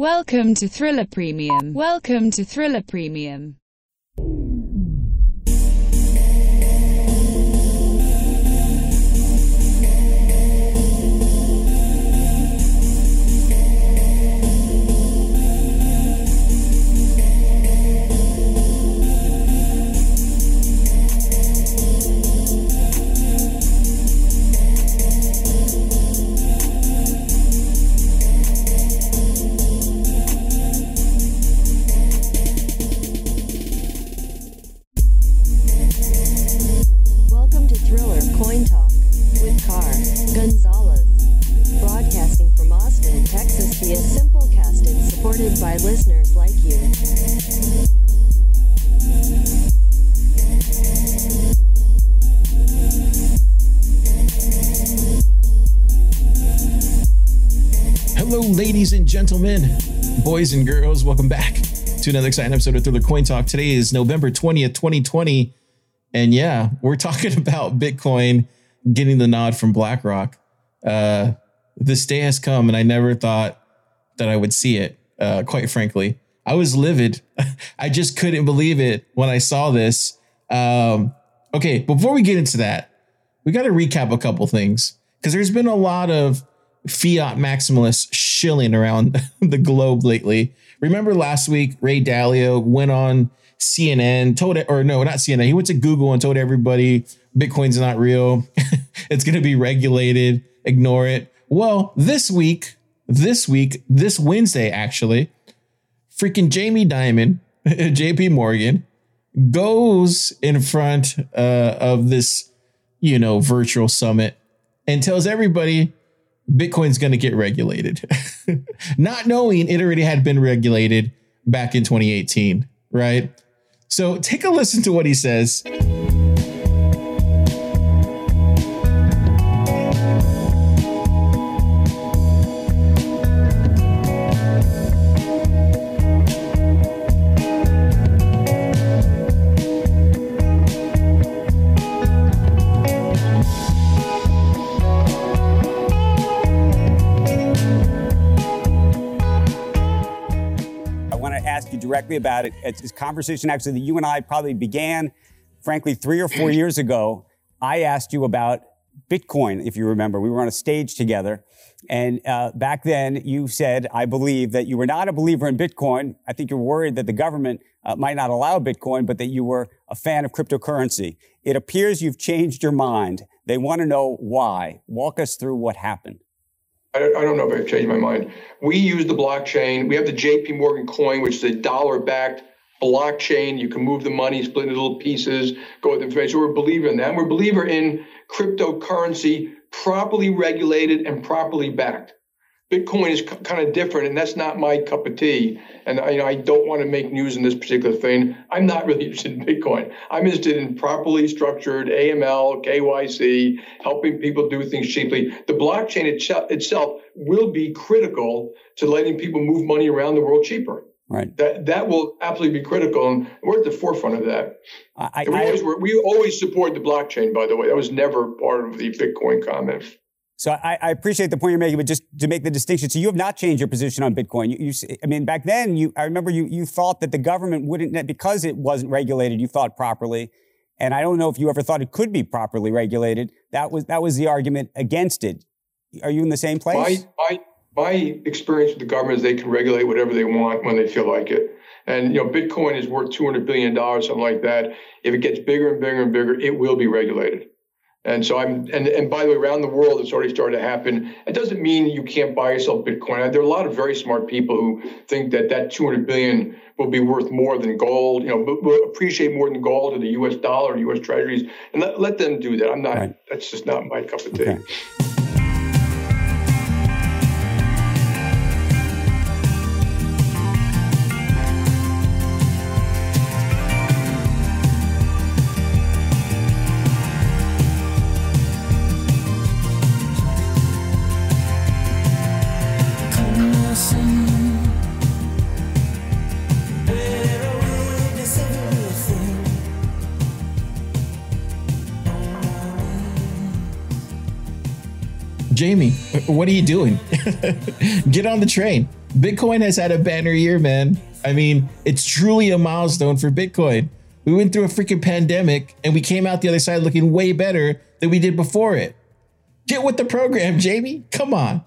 Welcome to Thriller Premium. Welcome to Thriller Premium. Supported by listeners like you. Hello, ladies and gentlemen, boys and girls. Welcome back to another exciting episode of Thriller Coin Talk. Today is November 20th, 2020. And yeah, we're talking about Bitcoin getting the nod from BlackRock. This day has come, and I never thought that I would see it. Quite frankly, I was livid. I just couldn't believe it when I saw this. Okay, before we get into that, we got to recap a couple things because there's been a lot of fiat maximalists shilling around the globe lately. Remember last week, Ray Dalio went on CNN, told it, or no, not CNN. He went to Google and told everybody Bitcoin's not real. It's going to be regulated. Ignore it. Well, this week, this Wednesday, actually, freaking Jamie Dimon, JP Morgan, goes in front of this, virtual summit and tells everybody Bitcoin's going to get regulated, not knowing it already had been regulated back in 2018. Right. So take a listen to what he says. Directly about it. It's this conversation actually that you and I probably began, frankly, 3 or 4 years ago. I asked you about Bitcoin, if you remember. We were on a stage together. And back then you said, I believe that you were not a believer in Bitcoin. I think you're worried that the government might not allow Bitcoin, but that you were a fan of cryptocurrency. It appears you've changed your mind. They want to know why. Walk us through what happened. I don't know if I've changed my mind. We use the blockchain. We have the JP Morgan coin, which is a dollar-backed blockchain. You can move the money, split it into little pieces, go with information. So we're a believer in that. We're a believer in cryptocurrency properly regulated and properly backed. Bitcoin is kind of different, and that's not my cup of tea. And I don't want to make news in this particular thing. I'm not really interested in Bitcoin. I'm interested in properly structured AML, KYC, helping people do things cheaply. The blockchain itself will be critical to letting people move money around the world cheaper. Right. That will absolutely be critical, and we're at the forefront of that. We always support the blockchain, by the way. That was never part of the Bitcoin comment. So I appreciate the point you're making, but just to make the distinction, so you have not changed your position on Bitcoin. Back then, I remember you thought that the government wouldn't, because it wasn't regulated, you thought properly. And I don't know if you ever thought it could be properly regulated. That was the argument against it. Are you in the same place? My experience with the government is they can regulate whatever they want when they feel like it. And, Bitcoin is worth $200 billion, something like that. If it gets bigger and bigger and bigger, it will be regulated. And so and by the way, around the world, it's already started to happen. It doesn't mean you can't buy yourself Bitcoin. There are a lot of very smart people who think that 200 billion will be worth more than gold, will appreciate more than gold or the U.S. dollar, U.S. treasuries, and let them do that. I'm not, right. That's just not my cup of tea. Okay. Jamie, what are you doing? Get on the train. Bitcoin has had a banner year, man. I mean, it's truly a milestone for Bitcoin. We went through a freaking pandemic and we came out the other side looking way better than we did before it. Get with the program, Jamie. Come on.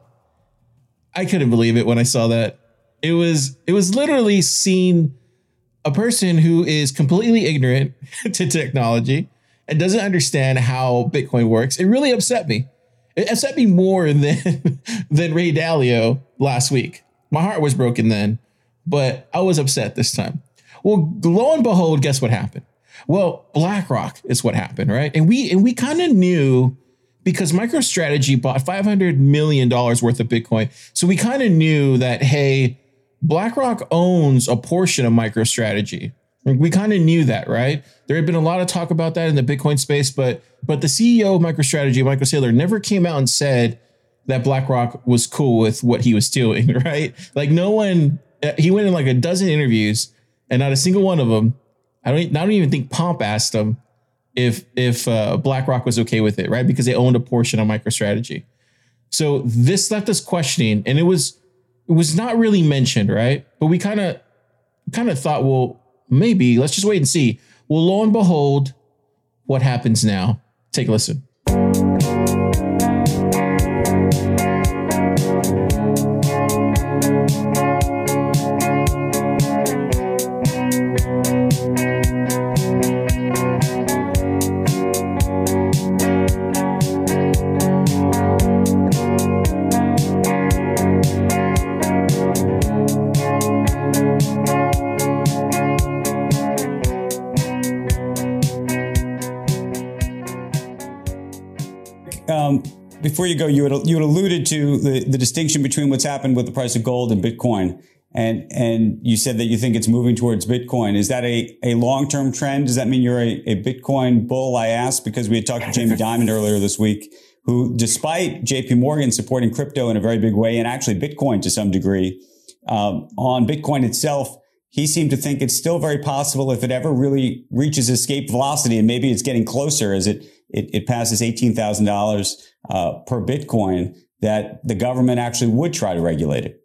I couldn't believe it when I saw that. It was literally seeing a person who is completely ignorant to technology and doesn't understand how Bitcoin works. It really upset me. It upset me more than Ray Dalio last week. My heart was broken then, but I was upset this time. Well, lo and behold, guess what happened? Well, BlackRock is what happened, right? And we kind of knew because MicroStrategy bought $500 million worth of Bitcoin. So we kind of knew that, hey, BlackRock owns a portion of MicroStrategy. We kind of knew that, right? There had been a lot of talk about that in the Bitcoin space, but the CEO of MicroStrategy, Michael Saylor, never came out and said that BlackRock was cool with what he was doing, right? Like no one, he went in like a dozen interviews and not a single one of them. I don't even think Pomp asked him if BlackRock was okay with it, right? Because they owned a portion of MicroStrategy. So this left us questioning, and it was not really mentioned, right? But we kind of thought, well, maybe let's just wait and see. Well, lo and behold, what happens now? Take a listen. Before you go, you had alluded to the distinction between what's happened with the price of gold and Bitcoin. And you said that you think it's moving towards Bitcoin. Is that a long-term trend? Does that mean you're a Bitcoin bull? I asked because we had talked to Jamie Dimon earlier this week, who, despite JP Morgan supporting crypto in a very big way, and actually Bitcoin to some degree, on Bitcoin itself, he seemed to think it's still very possible if it ever really reaches escape velocity, and maybe it's getting closer as it passes $18,000 per Bitcoin, that the government actually would try to regulate it.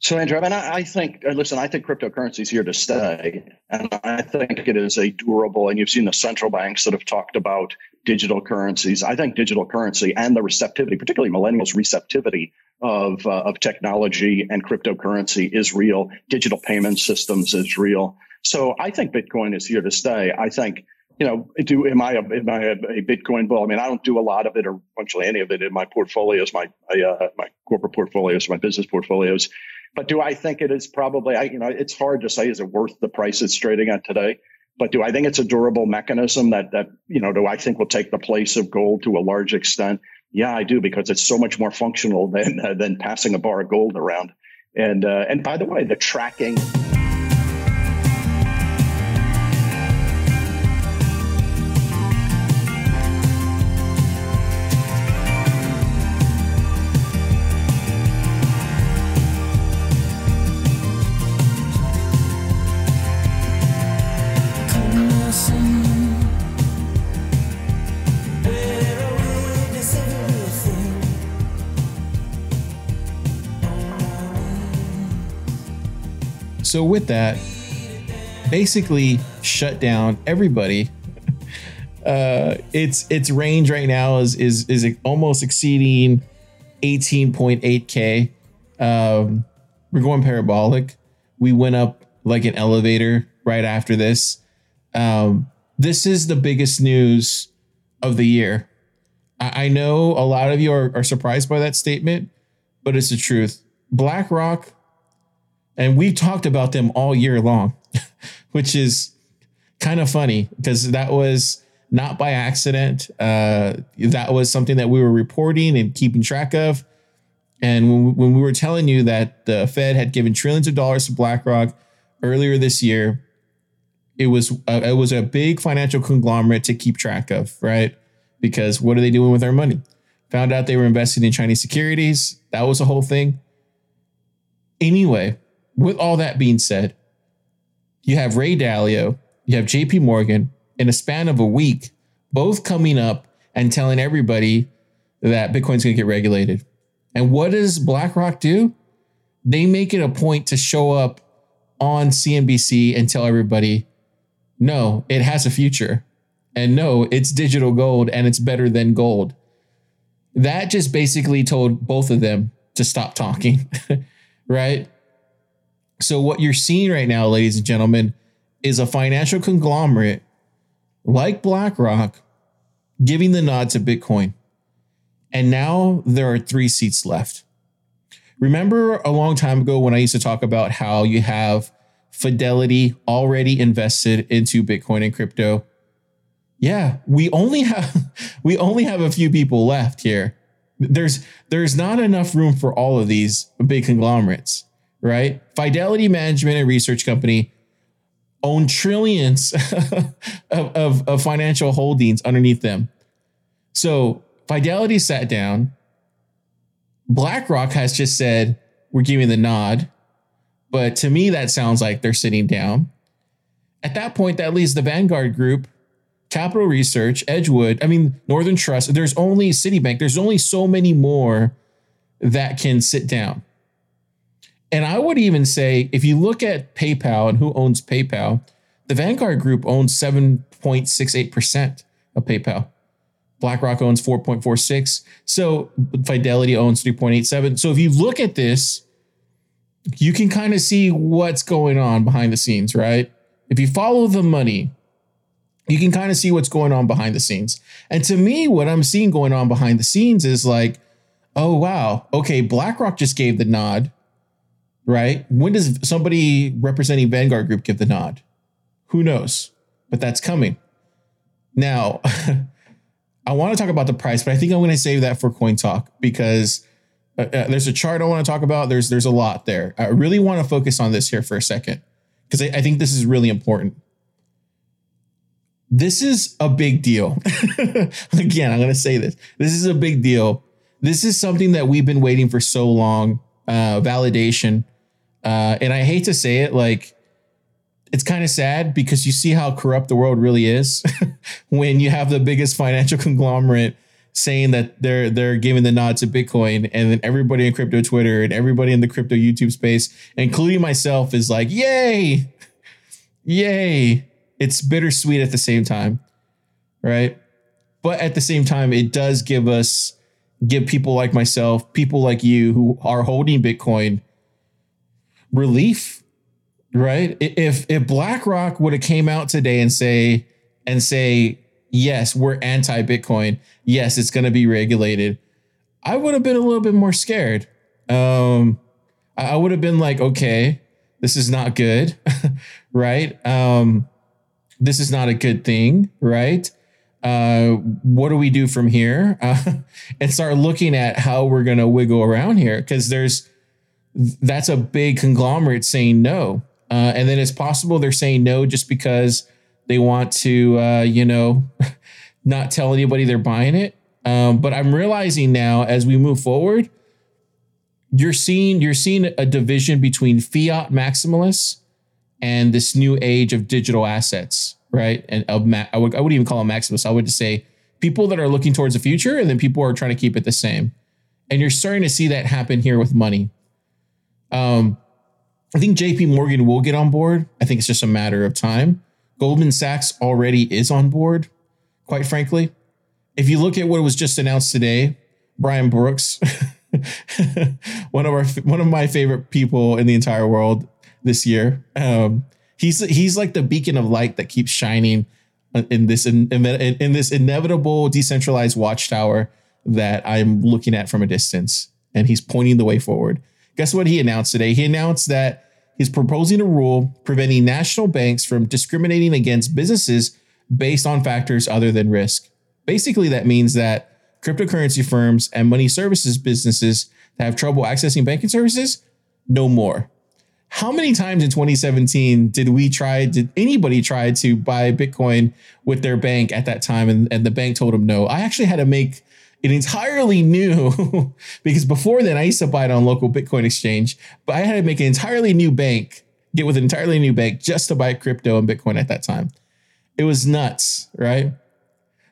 So, Andrew, I mean, I think cryptocurrency is here to stay. And I think it is a durable, and you've seen the central banks that have talked about digital currencies. I think digital currency and the receptivity, particularly millennials' receptivity of technology and cryptocurrency is real. Digital payment systems is real. So I think Bitcoin is here to stay. I think, you know, am I a Bitcoin bull? I mean, I don't do a lot of it or virtually any of it in my portfolios, my corporate portfolios, my business portfolios. But do I think it is probably, it's hard to say, is it worth the price it's trading at today? But do I think it's a durable mechanism that do I think will take the place of gold to a large extent? Yeah, I do, because it's so much more functional than passing a bar of gold around. And by the way, the tracking. So with that, basically shut down everybody. Its range right now is almost exceeding 18.8K. We're going parabolic. We went up like an elevator right after this. This is the biggest news of the year. I know a lot of you are surprised by that statement, but it's the truth. BlackRock. And we've talked about them all year long, which is kind of funny because that was not by accident. That was something that we were reporting and keeping track of. And when we were telling you that the Fed had given trillions of dollars to BlackRock earlier this year, it was a big financial conglomerate to keep track of, right? Because what are they doing with our money? Found out they were investing in Chinese securities. That was the whole thing. Anyway. With all that being said, you have Ray Dalio, you have JP Morgan in a span of a week, both coming up and telling everybody that Bitcoin's going to get regulated. And what does BlackRock do? They make it a point to show up on CNBC and tell everybody, no, it has a future. And no, it's digital gold and it's better than gold. That just basically told both of them to stop talking, right? So what you're seeing right now, ladies and gentlemen, is a financial conglomerate like BlackRock giving the nod to Bitcoin. And now there are three seats left. Remember a long time ago when I used to talk about how you have Fidelity already invested into Bitcoin and crypto? Yeah, we only have a few people left here. There's not enough room for all of these big conglomerates, right? Fidelity Management and Research Company own trillions of financial holdings underneath them. So Fidelity sat down. BlackRock has just said, we're giving the nod. But to me, that sounds like they're sitting down. At that point, that leaves the Vanguard Group, Capital Research, Edgewood, Northern Trust. There's only Citibank. There's only so many more that can sit down. And I would even say, if you look at PayPal and who owns PayPal, the Vanguard Group owns 7.68% of PayPal. BlackRock owns 4.46. So Fidelity owns 3.87. So if you look at this, you can kind of see what's going on behind the scenes, right? If you follow the money, you can kind of see what's going on behind the scenes. And to me, what I'm seeing going on behind the scenes is like, oh, wow. Okay, BlackRock just gave the nod, right? When does somebody representing Vanguard Group give the nod? Who knows? But that's coming. Now, I want to talk about the price, but I think I'm going to save that for Coin Talk because there's a chart I want to talk about. There's a lot there. I really want to focus on this here for a second because I think this is really important. This is a big deal. Again, I'm going to say this. This is a big deal. This is something that we've been waiting for so long, validation. And I hate to say it, like, it's kind of sad because you see how corrupt the world really is when you have the biggest financial conglomerate saying that they're giving the nod to Bitcoin, and then everybody in crypto Twitter and everybody in the crypto YouTube space, including myself, is like, yay, yay. It's bittersweet at the same time, right? But at the same time, it does give people like myself, people like you who are holding Bitcoin, relief, right? If BlackRock would have came out today and say, yes, we're anti-Bitcoin, yes, it's going to be regulated, I would have been a little bit more scared. I would have been like, okay, this is not good, right? This is not a good thing, right? What do we do from here? And start looking at how we're going to wiggle around here, because that's a big conglomerate saying no. And then it's possible they're saying no just because they want to, not tell anybody they're buying it. But I'm realizing now as we move forward, you're seeing a division between fiat maximalists and this new age of digital assets, right? And I would even call them maximalists. I would just say people that are looking towards the future, and then people are trying to keep it the same. And you're starting to see that happen here with money. I think JP Morgan will get on board. I think it's just a matter of time. Goldman Sachs already is on board, quite frankly. If you look at what was just announced today, Brian Brooks, one of my favorite people in the entire world, this year, he's like the beacon of light that keeps shining in this inevitable decentralized watchtower that I'm looking at from a distance, and he's pointing the way forward. Guess what he announced today? He announced that he's proposing a rule preventing national banks from discriminating against businesses based on factors other than risk. Basically, that means that cryptocurrency firms and money services businesses that have trouble accessing banking services, no more. How many times in 2017 did anybody try to buy Bitcoin with their bank at that time? And the bank told them no. I actually had to make it entirely new because before then I used to buy it on local Bitcoin exchange, but I had to make an entirely new bank, get with an entirely new bank just to buy crypto and Bitcoin at that time. It was nuts, right?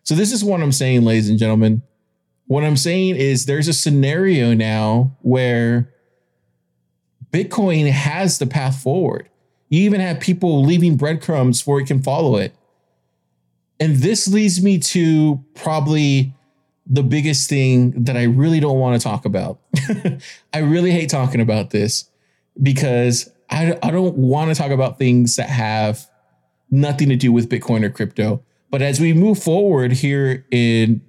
So this is what I'm saying, ladies and gentlemen. What I'm saying is there's a scenario now where Bitcoin has the path forward. You even have people leaving breadcrumbs where it can follow it. And this leads me to probably the biggest thing that I really don't want to talk about. I really hate talking about this because I don't want to talk about things that have nothing to do with Bitcoin or crypto. But as we move forward here in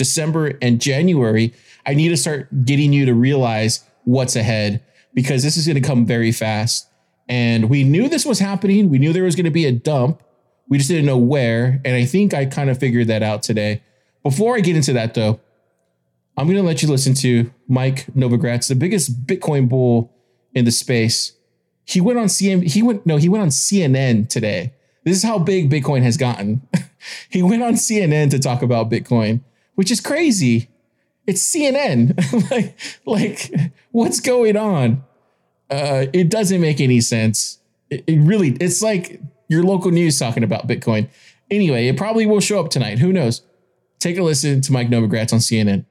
December and January, I need to start getting you to realize what's ahead, because this is going to come very fast. And we knew this was happening. We knew there was going to be a dump. We just didn't know where. And I think I kind of figured that out today. Before I get into that, though, I'm going to let you listen to Mike Novogratz, the biggest Bitcoin bull in the space. He went on He went on CNN today. This is how big Bitcoin has gotten. He went on CNN to talk about Bitcoin, which is crazy. It's CNN. like, what's going on? It doesn't make any sense. It's like your local news talking about Bitcoin. Anyway, it probably will show up tonight. Who knows? Take a listen to Mike Novogratz on CNN.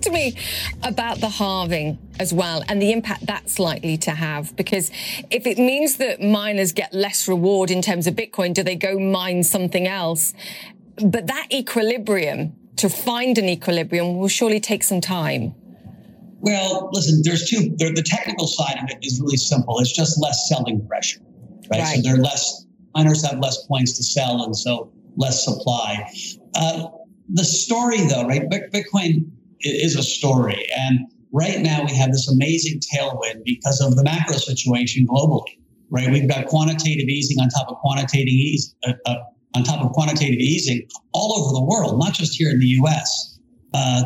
To me about the halving as well and the impact that's likely to have, because if it means that miners get less reward in terms of Bitcoin, do they go mine something else? But that equilibrium, to find an equilibrium, will surely take some time. Well, listen, the technical side of it is really simple. It's just less selling pressure, right? So there are miners have less coins to sell, and so less supply. The story though, right? Bitcoin is a story. And right now we have this amazing tailwind because of the macro situation globally, right? We've got quantitative easing on top of quantitative easing all over the world, not just here in the US.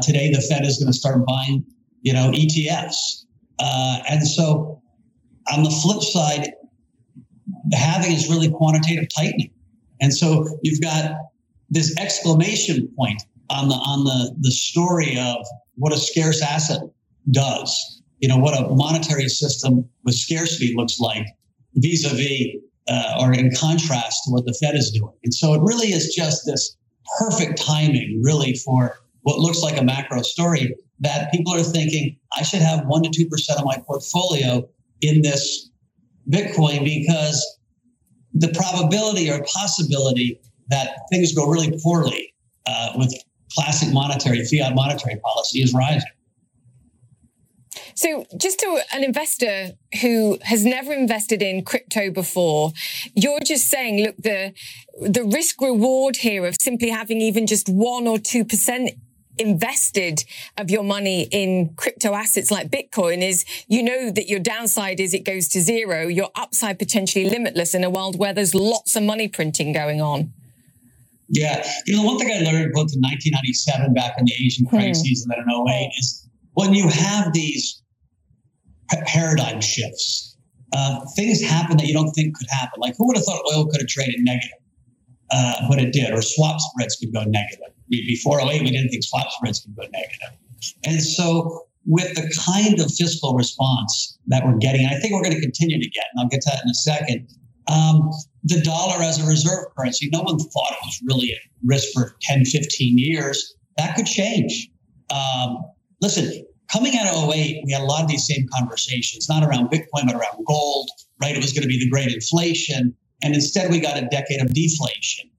Today, the Fed is going to start buying, ETFs. And so on the flip side, the halving is really quantitative tightening. And so you've got this exclamation point on the story of what a scarce asset does, what a monetary system with scarcity looks like vis-a-vis or in contrast to what the Fed is doing. And so it really is just this perfect timing really for what looks like a macro story that people are thinking, I should have 1% to 2% of my portfolio in this Bitcoin, because the probability or possibility that things go really poorly with classic fiat monetary policy is rising. So just to an investor who has never invested in crypto before, you're just saying, look, the risk reward here of simply having even just 1% or 2% invested of your money in crypto assets like Bitcoin is, that your downside is it goes to zero, your upside potentially limitless in a world where there's lots of money printing going on. Yeah. One thing I learned both in 1997 back in the Asian crises and then in 2008 is when you have these paradigm shifts, things happen that you don't think could happen. Like, who would have thought oil could have traded negative? But it did, or swap spreads could go negative. Before 2008, we didn't think swap spreads could go negative. And so with the kind of fiscal response that we're getting, and I think we're going to continue to get, and I'll get to that in a second, the dollar as a reserve currency, no one thought it was really at risk for 10, 15 years. That could change. Listen, coming out of 2008, we had a lot of these same conversations, not around Bitcoin, but around gold, right? It was going to be the great inflation. And instead, we got a decade of deflation.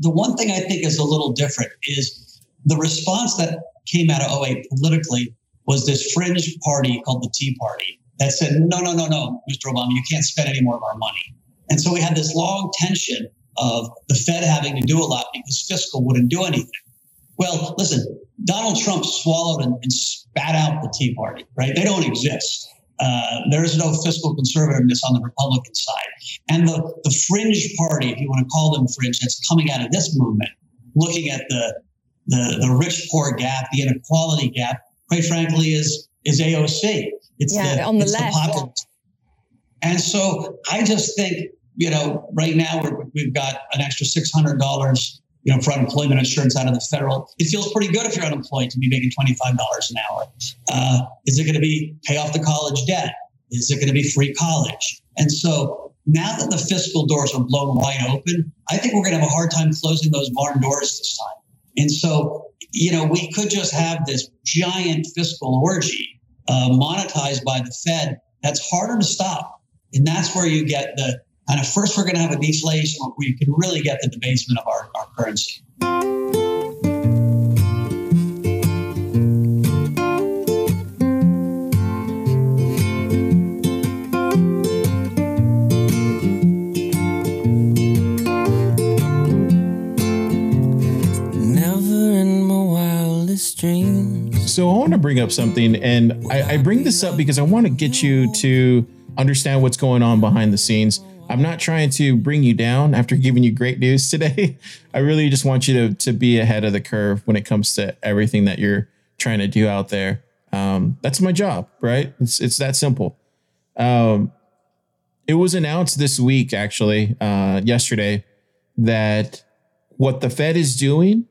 The one thing I think is a little different is the response that came out of 2008 politically was this fringe party called the Tea Party that said, no, Mr. Obama, you can't spend any more of our money. And so we had this long tension of the Fed having to do a lot because fiscal wouldn't do anything. Well, listen, Donald Trump swallowed and spat out the Tea Party, right? They don't exist. There is no fiscal conservativeness on the Republican side. And the fringe party, if you want to call them fringe, that's coming out of this movement, looking at the the rich poor gap, the inequality gap, quite frankly, is AOC. It's the left. And so I just think, you know, right now we've got an extra $600, you know, for unemployment insurance out of the federal. It feels pretty good if you're unemployed to be making $25 an hour. Is it going to be pay off the college debt? Is it going to be free college? And so now that the fiscal doors are blown wide open, I think we're going to have a hard time closing those barn doors this time. And so, you know, we could just have this giant fiscal orgy monetized by the Fed. That's harder to stop. And that's where you get the, and at first we're going to have a deflation where you can really get the debasement of our currency. So I want to bring up something, and I bring this up because I want to get you to understand what's going on behind the scenes. I'm not trying to bring you down after giving you great news today. I really just want you to be ahead of the curve when it comes to everything that you're trying to do out there. That's my job, right? It's that simple. It was announced this week, actually, yesterday, that what the Fed is doing,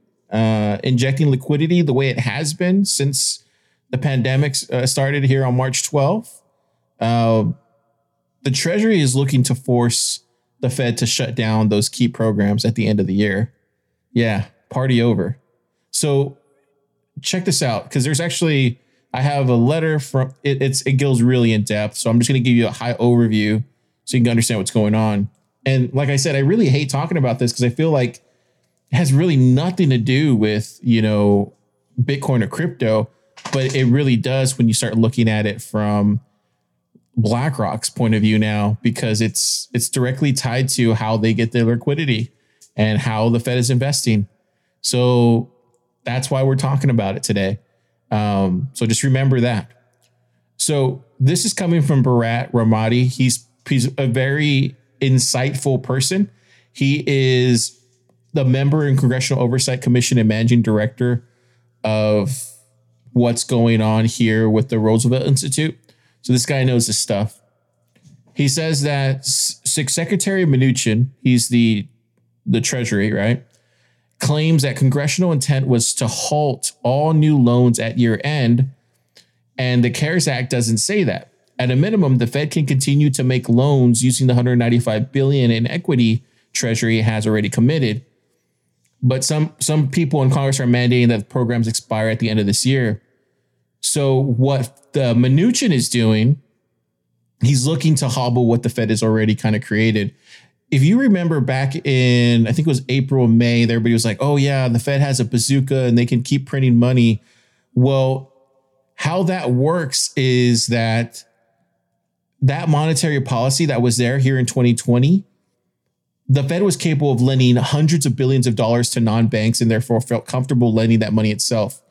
injecting liquidity the way it has been since the pandemic started here on March 12th. The Treasury is looking to force the Fed to shut down those key programs at the end of the year. Yeah, party over. So check this out, because there's actually, I have a letter from, it goes really in depth. So I'm just going to give you a high overview so you can understand what's going on. And like I said, I really hate talking about this because I feel like has really nothing to do with, you know, Bitcoin or crypto, but it really does when you start looking at it from BlackRock's point of view now, because it's directly tied to how they get their liquidity and how the Fed is investing. So that's why we're talking about it today. So just remember that. So this is coming from Barat Ramadi. He's a very insightful person. He is the member in Congressional Oversight Commission and managing director of what's going on here with the Roosevelt Institute. So this guy knows his stuff. He says that Secretary Mnuchin, he's the Treasury, right, claims that congressional intent was to halt all new loans at year end. And the CARES Act doesn't say that. At a minimum, the Fed can continue to make loans using the $195 billion in equity Treasury has already committed. But some people in Congress are mandating that programs expire at the end of this year. So what the Mnuchin is doing, he's looking to hobble what the Fed has already kind of created. If you remember back in, I think it was April, May, everybody was like, oh yeah, the Fed has a bazooka and they can keep printing money. Well, how that works is that monetary policy that was there here in 2020, the Fed was capable of lending hundreds of billions of dollars to non-banks and therefore felt comfortable lending that money itself.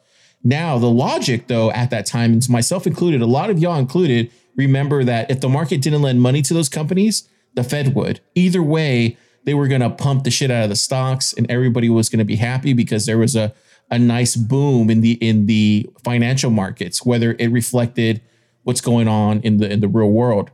Now, the logic, though, at that time, and myself included, a lot of y'all included, remember that if the market didn't lend money to those companies, the Fed would. Either way, they were going to pump the shit out of the stocks and everybody was going to be happy because there was a nice boom in the financial markets, whether it reflected what's going on in the real world.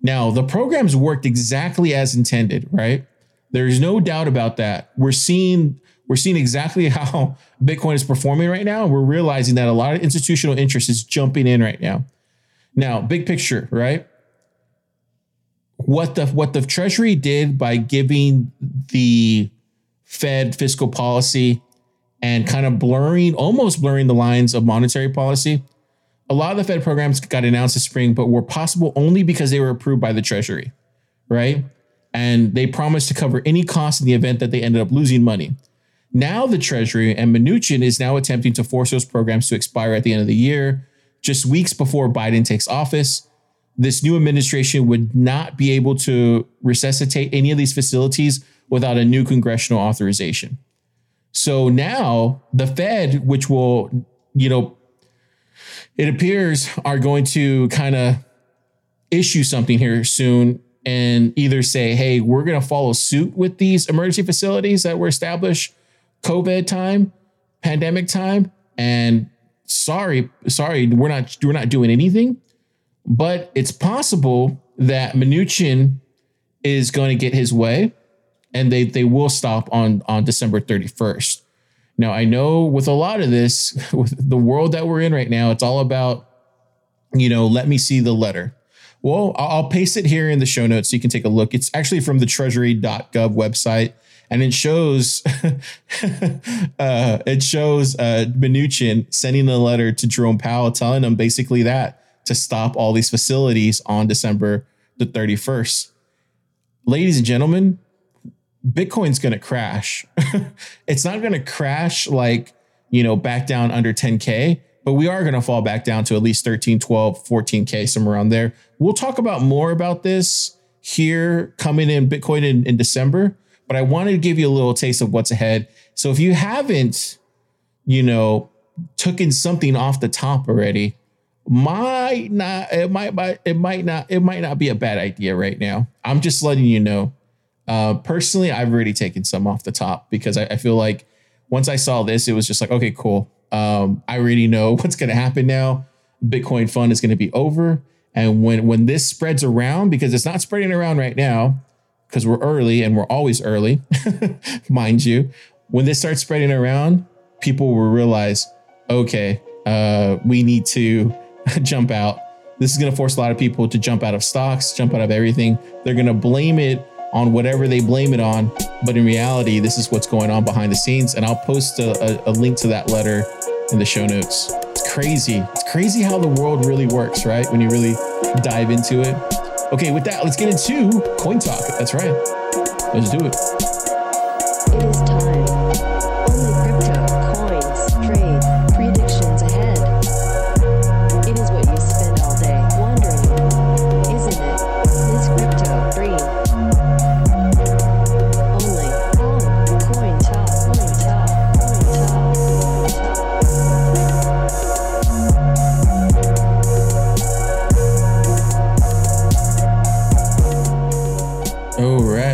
Now, the programs worked exactly as intended, right? There's no doubt about that. We're seeing exactly how Bitcoin is performing right now. We're realizing that a lot of institutional interest is jumping in right now. Now, big picture, right? What the Treasury did by giving the Fed fiscal policy and kind of almost blurring the lines of monetary policy. A lot of the Fed programs got announced this spring, but were possible only because they were approved by the Treasury, right? And they promised to cover any cost in the event that they ended up losing money. Now the Treasury and Mnuchin is now attempting to force those programs to expire at the end of the year, just weeks before Biden takes office. This new administration would not be able to resuscitate any of these facilities without a new congressional authorization. So now the Fed, which will, you know, it appears are going to kind of issue something here soon and either say, hey, we're going to follow suit with these emergency facilities that were established COVID time, pandemic time, and sorry, we're not doing anything. But it's possible that Mnuchin is going to get his way, and they will stop on December 31st. Now, I know with a lot of this, with the world that we're in right now, it's all about, let me see the letter. Well, I'll paste it here in the show notes so you can take a look. It's actually from the treasury.gov website, and it shows Mnuchin sending a letter to Jerome Powell telling him basically that to stop all these facilities on December the 31st. Ladies and gentlemen, Bitcoin's going to crash. It's not going to crash back down under 10K, but we are going to fall back down to at least 13, 12, 14K, somewhere around there. We'll talk about more about this here coming in Bitcoin in December, but I wanted to give you a little taste of what's ahead. So if you haven't, taken something off the top already, it might not be a bad idea right now. I'm just letting you know. Personally, I've already taken some off the top because I feel like once I saw this, it was just like, okay, cool. I already know what's going to happen now. Bitcoin fun is going to be over. And when this spreads around, because it's not spreading around right now, because we're early and we're always early, mind you, when this starts spreading around, people will realize, okay, we need to jump out. This is going to force a lot of people to jump out of stocks, jump out of everything. They're going to blame it on whatever they blame it on. But in reality, this is what's going on behind the scenes. And I'll post a link to that letter in the show notes. It's crazy. It's crazy how the world really works, right? When you really dive into it. Okay, with that, let's get into Coin Talk. That's right. Let's do it. It is time on the crypto coins trade predictions ahead. It is what you spend all day wondering, isn't it? This crypto dream.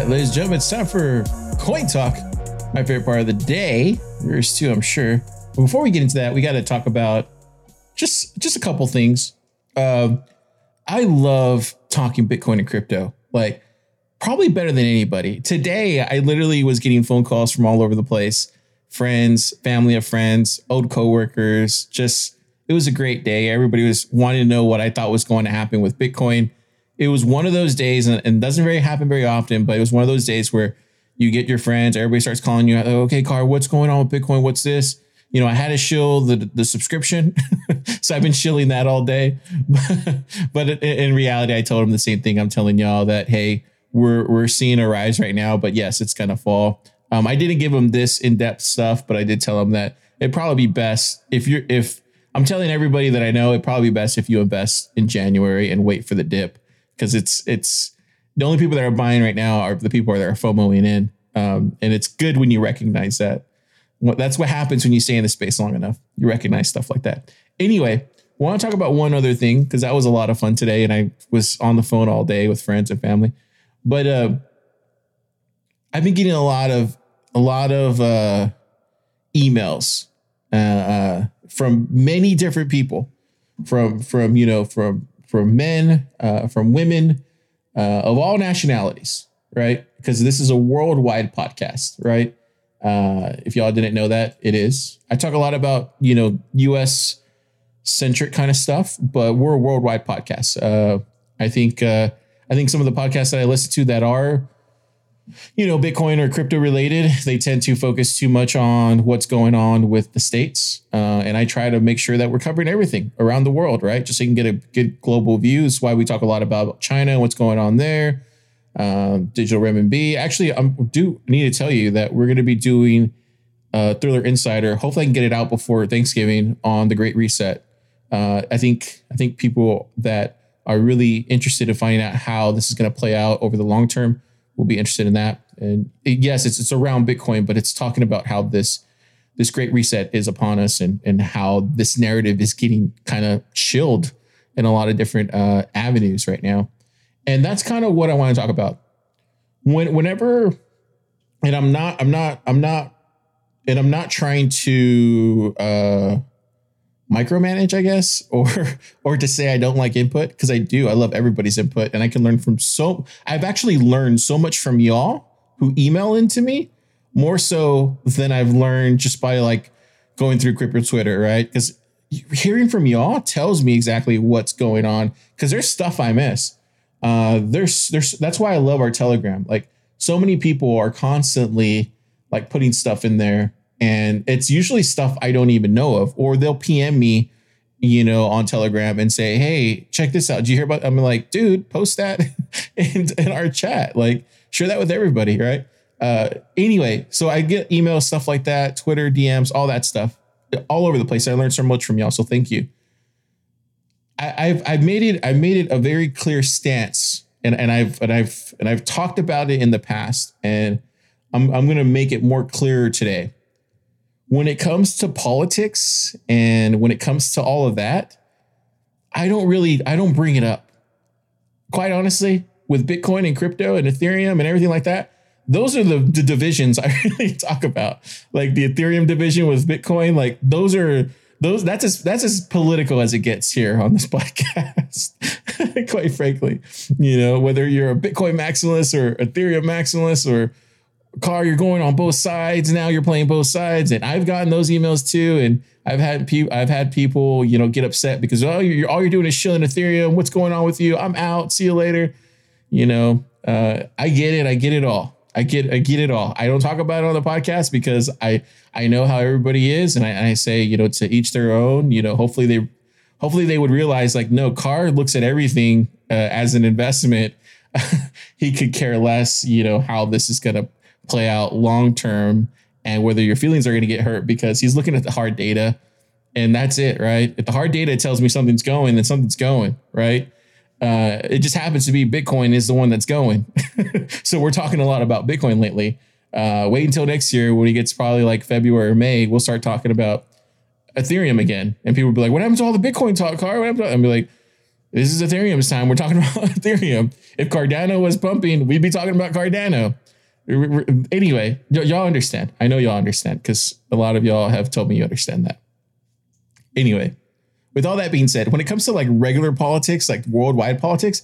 Ladies and gentlemen, it's time for Coin Talk, my favorite part of the day. Yours too, I'm sure. But before we get into that, we got to talk about just a couple things. I love talking Bitcoin and crypto, probably better than anybody. Today, I literally was getting phone calls from all over the place. Friends, family of friends, old coworkers. It was a great day. Everybody was wanting to know what I thought was going to happen with Bitcoin. It was one of those days, and doesn't really happen very often, but it was one of those days where you get your friends, everybody starts calling you out. Okay, Car, what's going on with Bitcoin? What's this? I had to shill the subscription. So I've been shilling that all day. But in reality, I told them the same thing. I'm telling y'all that, hey, we're seeing a rise right now, but yes, it's going to fall. I didn't give them this in-depth stuff, but I did tell them that it'd probably be best if I'm telling everybody that I know, it'd probably be best if you invest in January and wait for the dip. Because it's the only people that are buying right now are the people that are FOMOing in. And it's good when you recognize that. That's what happens when you stay in the space long enough. You recognize stuff like that. Anyway, I want to talk about one other thing, because that was a lot of fun today. And I was on the phone all day with friends and family. But I've been getting a lot of emails from many different people, from men, from women, of all nationalities, right? Because this is a worldwide podcast, right? If y'all didn't know that, it is. I talk a lot about, U.S. centric kind of stuff, but we're a worldwide podcast. I think some of the podcasts that I listen to that are, Bitcoin or crypto related, they tend to focus too much on what's going on with the states. And I try to make sure that we're covering everything around the world, right? Just so you can get a good global view. That's why we talk a lot about China and what's going on there. Digital renminbi. Actually, I need to tell you that we're going to be doing Thriller Insider. Hopefully I can get it out before Thanksgiving on the Great Reset. I think people that are really interested in finding out how this is going to play out over the long term will be interested in that. And yes, it's around Bitcoin, but it's talking about how this Great Reset is upon us and how this narrative is getting kind of chilled in a lot of different avenues right now. And that's kind of what I want to talk about. Whenever, and I'm not And I'm not trying to micromanage, I guess, or to say I don't like input, because I do. I love everybody's input, and I can learn from I've actually learned so much from y'all who email into me, more so than I've learned just by like going through crypto Twitter, right? Because hearing from y'all tells me exactly what's going on, because there's stuff I miss. That's why I love our Telegram. Like, so many people are constantly like putting stuff in there, and it's usually stuff I don't even know of, or they'll PM me, you know, on Telegram and say, "Hey, check this out. Did you hear about?" I'm like, dude, post that in our chat, like share that with everybody. Right. Anyway, so I get emails, stuff like that, Twitter, DMs, all that stuff all over the place. I learned so much from y'all. So thank you. I've made it a very clear stance, and I've talked about it in the past, and I'm going to make it more clearer today. When it comes to politics and when it comes to all of that, I don't bring it up. Quite honestly, with Bitcoin and crypto and Ethereum and everything like that, those are the divisions I really talk about. Like the Ethereum division with Bitcoin, like that's as political as it gets here on this podcast, quite frankly. You know, whether you're a Bitcoin maximalist or Ethereum maximalist or Car, you're going on both sides. Now you're playing both sides. And I've gotten those emails too. And I've had people, you know, get upset because, oh, you're doing is shilling Ethereum. What's going on with you? I'm out. See you later. You know, I get it. I get it all. I get it all. I don't talk about it on the podcast because I know how everybody is. And I say, you know, to each their own, you know, hopefully they would realize, like, no, Car looks at everything as an investment. He could care less, you know, how this is going to play out long term and whether your feelings are going to get hurt, because he's looking at the hard data, and that's it, right? If the hard data tells me something's going, then something's going, right? It just happens to be Bitcoin is the one that's going. So we're talking a lot about Bitcoin lately. Wait until next year when he gets probably like February or May, we'll start talking about Ethereum again. And people will be like, what happened to all the Bitcoin talk, Car? What happened to? I'll be like, this is Ethereum's time. We're talking about Ethereum. If Cardano was pumping, we'd be talking about Cardano. Anyway, y'all understand. I know y'all understand because a lot of y'all have told me you understand that. Anyway, with all that being said, when it comes to like regular politics, like worldwide politics,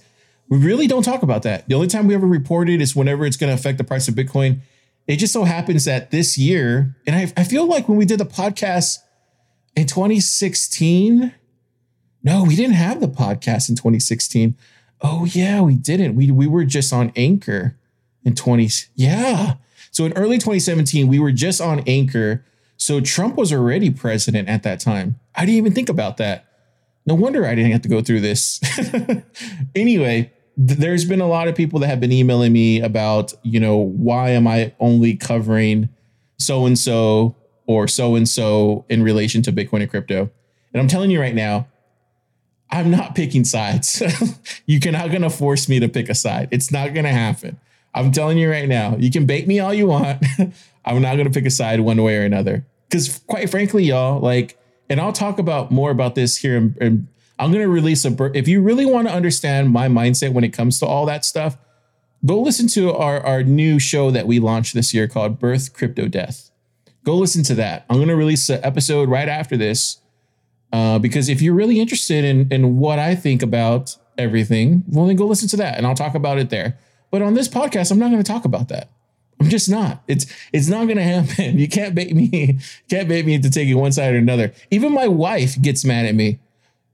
we really don't talk about that. The only time we ever report it is whenever it's going to affect the price of Bitcoin. It just so happens that this year, and I feel like when we did the podcast in 2016, no, we didn't have the podcast in 2016. Oh yeah, we didn't. We were just on Anchor. So in early 2017, we were just on Anchor. So Trump was already president at that time. I didn't even think about that. No wonder I didn't have to go through this. Anyway, there's been a lot of people that have been emailing me about, you know, why am I only covering so-and-so or so-and-so in relation to Bitcoin and crypto? And I'm telling you right now, I'm not picking sides. You're not going to force me to pick a side. It's not going to happen. I'm telling you right now, you can bait me all you want. I'm not going to pick a side one way or another, because quite frankly, y'all, like, and I'll talk about more about this here. And I'm going to release if you really want to understand my mindset when it comes to all that stuff, go listen to our new show that we launched this year called Birth, Crypto, Death. Go listen to that. I'm going to release an episode right after this, because if you're really interested in what I think about everything, well, then go listen to that and I'll talk about it there. But on this podcast, I'm not going to talk about that. I'm just not. It's not going to happen. You can't bait me. Can't bait me into taking one side or another. Even my wife gets mad at me,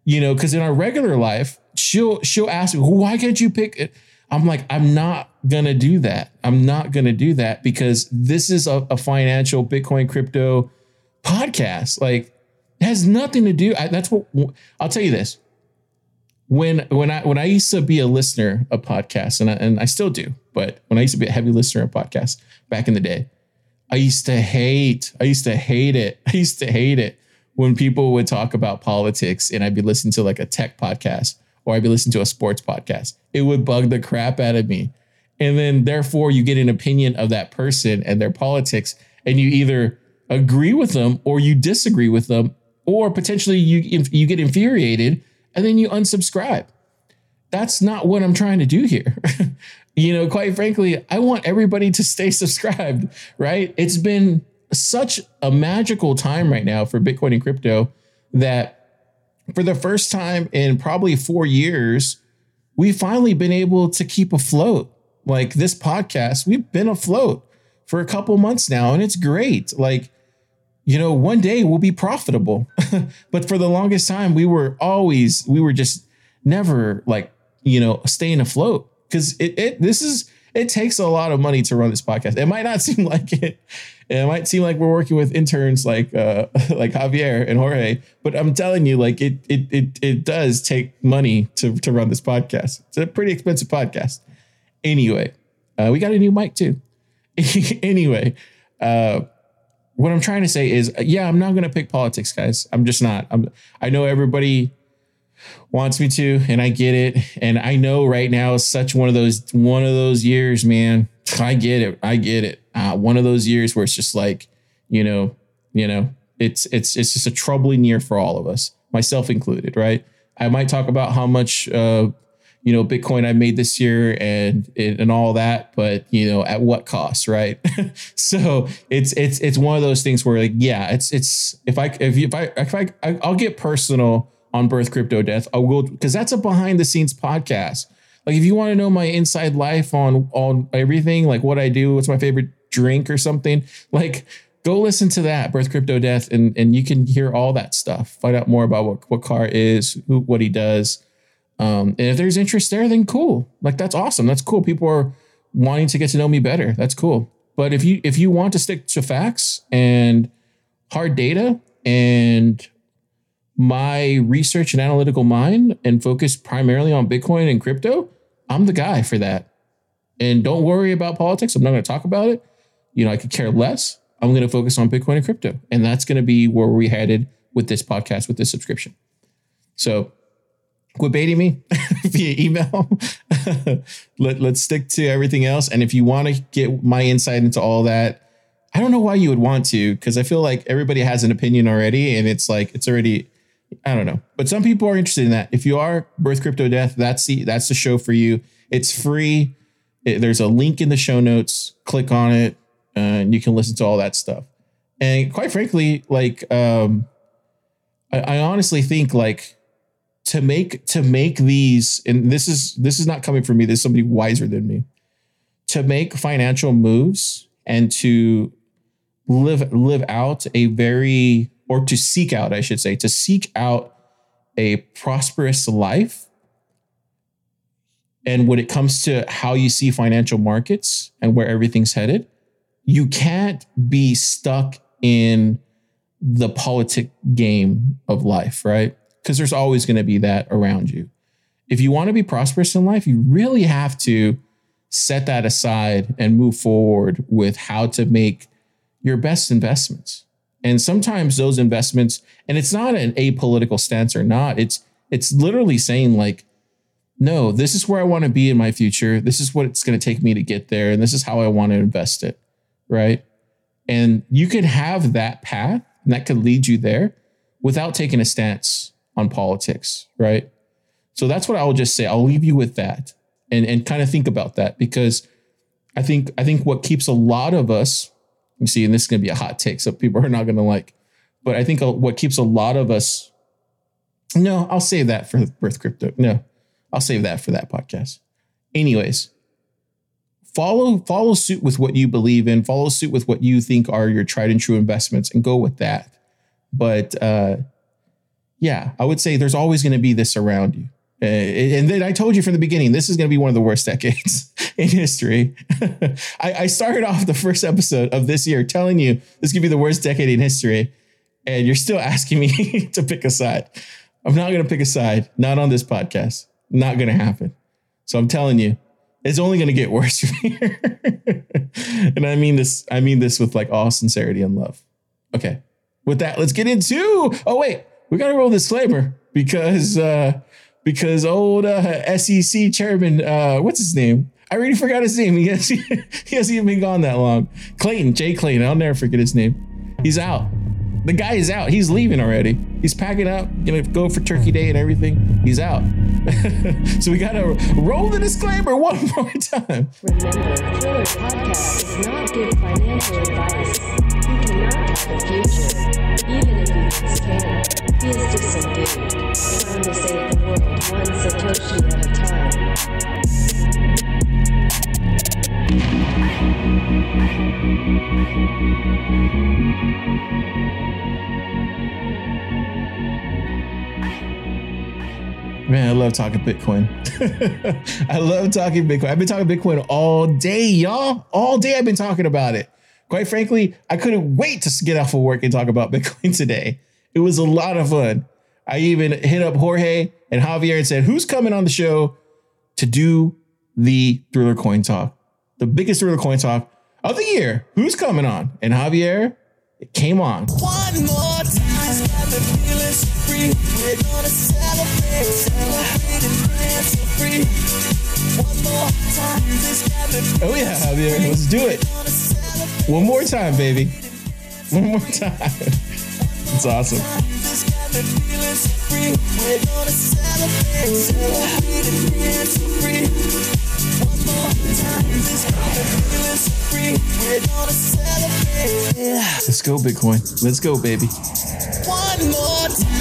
you know, because in our regular life, she'll ask me, why can't you pick it? I'm like, I'm not going to do that. I'm not going to do that, because this is a financial Bitcoin crypto podcast. Like, it has nothing to do. That's what I'll tell you this. When I used to be a listener of podcasts, and I still do, but when I used to be a heavy listener of podcasts back in the day, I used to hate it when people would talk about politics and I'd be listening to like a tech podcast or I'd be listening to a sports podcast. It would bug the crap out of me. And then therefore you get an opinion of that person and their politics, and you either agree with them or you disagree with them, or potentially you get infuriated and then you unsubscribe. That's not what I'm trying to do here. You know, quite frankly, I want everybody to stay subscribed, right? It's been such a magical time right now for Bitcoin and crypto that for the first time in probably 4 years, we've finally been able to keep afloat. Like this podcast, we've been afloat for a couple months now, and it's great. Like, you know, one day we'll be profitable. But for the longest time, we were just never like, you know, staying afloat because it takes a lot of money to run this podcast. It might not seem like it. It might seem like we're working with interns like Javier and Jorge, but I'm telling you, like it does take money to run this podcast. It's a pretty expensive podcast. Anyway, we got a new mic too. Anyway, what I'm trying to say is, yeah, I'm not going to pick politics, guys. I'm just not. I know everybody wants me to, and I get it. And I know right now is such one of those years, man. I get it. One of those years where it's just like, you know, it's just a troubling year for all of us, myself included, right? I might talk about how much, you know, Bitcoin I made this year and all that, but you know, at what cost, right? So it's one of those things where like, yeah, I'll get personal on Birth Crypto Death. I will, because that's a behind the scenes podcast. Like if you want to know my inside life on everything, like what I do, what's my favorite drink or something, like go listen to that Birth Crypto Death and you can hear all that stuff. Find out more about what Carr is, what he does. And if there's interest there, then cool. Like that's awesome. That's cool. People are wanting to get to know me better. That's cool. But if you want to stick to facts and hard data and my research and analytical mind and focus primarily on Bitcoin and crypto, I'm the guy for that. And don't worry about politics. I'm not going to talk about it. You know, I could care less. I'm going to focus on Bitcoin and crypto. And that's going to be where we're headed with this podcast, with this subscription. So quit baiting me via email. Let's stick to everything else. And if you want to get my insight into all that, I don't know why you would want to, because I feel like everybody has an opinion already. And it's like, it's already, I don't know. But some people are interested in that. If you are Birth Crypto Death, that's the show for you. It's free. There's a link in the show notes. Click on it and you can listen to all that stuff. And quite frankly, like I honestly think like to make these, and this is not coming from me. There's somebody wiser than me, to make financial moves and to live out a very, or to seek out, I should say, to seek out a prosperous life. And when it comes to how you see financial markets and where everything's headed, you can't be stuck in the politic game of life, right? Because there's always going to be that around you. If you want to be prosperous in life, you really have to set that aside and move forward with how to make your best investments. And sometimes those investments, and it's not an apolitical stance or not, it's literally saying like, no, this is where I want to be in my future. This is what it's going to take me to get there. And this is how I want to invest it, right? And you can have that path and that could lead you there without taking a stance on politics, right? So that's what I will just say. I'll leave you with that and kind of think about that, because I think what keeps a lot of us, you see, and this is going to be a hot take, so people are not going to like, but I think what keeps a lot of us, no, I'll save that for Birth Crypto. No, I'll save that for that podcast. Anyways, follow suit with what you believe in, follow suit with what you think are your tried and true investments and go with that. But yeah, I would say there's always going to be this around you. And then I told you from the beginning, this is going to be one of the worst decades in history. I started off the first episode of this year telling you this could be the worst decade in history. And you're still asking me to pick a side. I'm not going to pick a side. Not on this podcast. Not going to happen. So I'm telling you, it's only going to get worse from here. And I mean this with like all sincerity and love. Okay. With that, let's get into, oh wait, we got to roll this disclaimer because old SEC chairman, what's his name? I already forgot his name. He hasn't even been gone that long. Jay Clayton. I'll never forget his name. He's out. The guy is out. He's leaving already. He's packing up, going to go for Turkey Day and everything. He's out. So we gotta roll the disclaimer one more time. Remember, Thriller Podcast does not give financial advice. You cannot have the future, even if you can. He is just a dude trying to save the world one satoshi at a time. Man, I love talking Bitcoin. I love talking Bitcoin. I've been talking Bitcoin all day, y'all. All day I've been talking about it. Quite frankly, I couldn't wait to get off of work and talk about Bitcoin today. It was a lot of fun. I even hit up Jorge and Javier and said, who's coming on the show to do the Thriller Coin Talk? The biggest Thriller Coin Talk of the year. Who's coming on? And Javier, it came on. One more time. We're gonna celebrate and dance for free. One more time, this cabin. Oh yeah, Javier, let's do it. One more time, baby. One more time. It's awesome. We're gonna celebrate and dance for free. One more time, this cabin. We're gonna celebrate. Let's go, Bitcoin. Let's go, baby. One more time.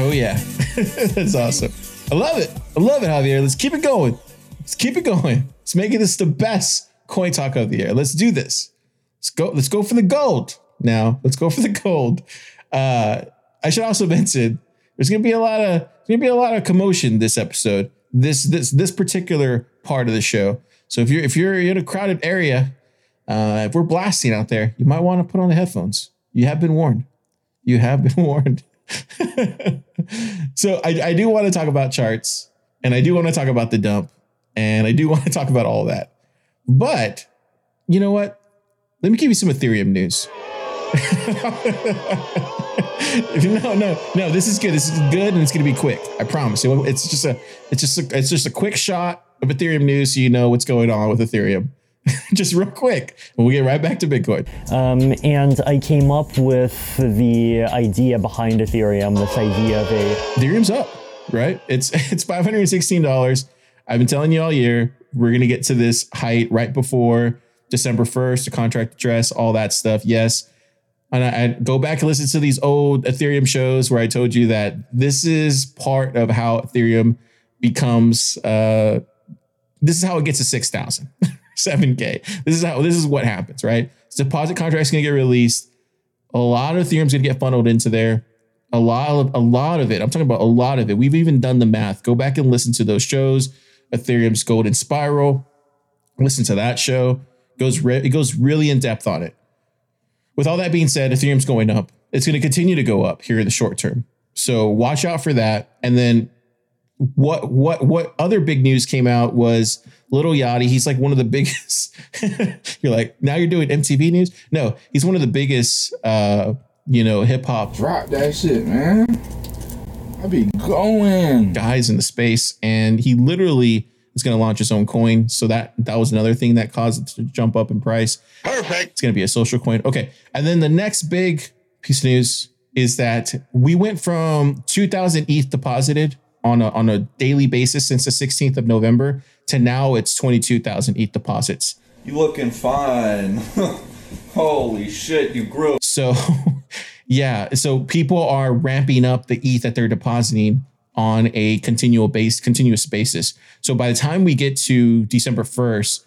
Oh yeah, that's awesome. I love it. I love it, Javier. Let's keep it going. Let's keep it going. Let's make this the best coin talk of the year. Let's do this. Let's go for the gold now. Let's go for the gold. I should also mention there's gonna be a lot of commotion this episode. This particular part of the show. So if you're in a crowded area, if we're blasting out there, you might want to put on the headphones. You have been warned. You have been warned. So I do want to talk about charts, and I do want to talk about the dump, and I do want to talk about all that. But you know what? Let me give you some Ethereum news. No. This is good. This is good, and it's going to be quick. I promise. It's just a quick shot of Ethereum news, so you know what's going on with Ethereum. Just real quick, and we'll get right back to Bitcoin. And I came up with the idea behind Ethereum, this idea of Ethereum's up, right? It's $516. I've been telling you all year, we're going to get to this height right before December 1st, the contract address, all that stuff. Yes. And I go back and listen to these old Ethereum shows where I told you that this is part of how Ethereum becomes, this is how it gets to 6,000. 7K. This is what happens, right? Deposit contract's going to get released. A lot of Ethereum's going to get funneled into there. A lot of it. I'm talking about a lot of it. We've even done the math. Go back and listen to those shows. Ethereum's Golden Spiral. Listen to that show. It goes really in depth on it. With all that being said, Ethereum's going up. It's going to continue to go up here in the short term. So watch out for that. And then what other big news came out was Little Yachty. He's like one of the biggest. You're like, now you're doing MTV news? No, he's one of the biggest, hip hop. Drop that shit, man. I be going. Guys in the space. And he literally is going to launch his own coin. So that was another thing that caused it to jump up in price. Perfect. It's going to be a social coin. Okay. And then the next big piece of news is that we went from 2,000 ETH deposited on a daily basis since the 16th of November to now it's 22,000 ETH deposits. You looking fine. Holy shit, you grew. So yeah, so people are ramping up the ETH that they're depositing on a continuous basis. So by the time we get to December 1st,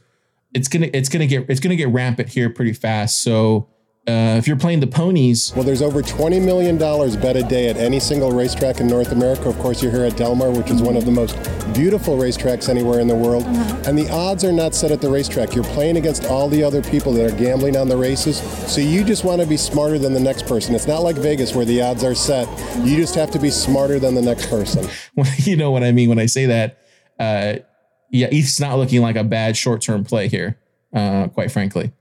it's gonna get rampant here pretty fast. So if you're playing the ponies. Well, there's over $20 million bet a day at any single racetrack in North America. Of course, you're here at Del Mar, which is one of the most beautiful racetracks anywhere in the world. Uh-huh. And the odds are not set at the racetrack. You're playing against all the other people that are gambling on the races. So you just want to be smarter than the next person. It's not like Vegas where the odds are set. You just have to be smarter than the next person. Well, you know what I mean when I say that. ETH's not looking like a bad short-term play here, quite frankly.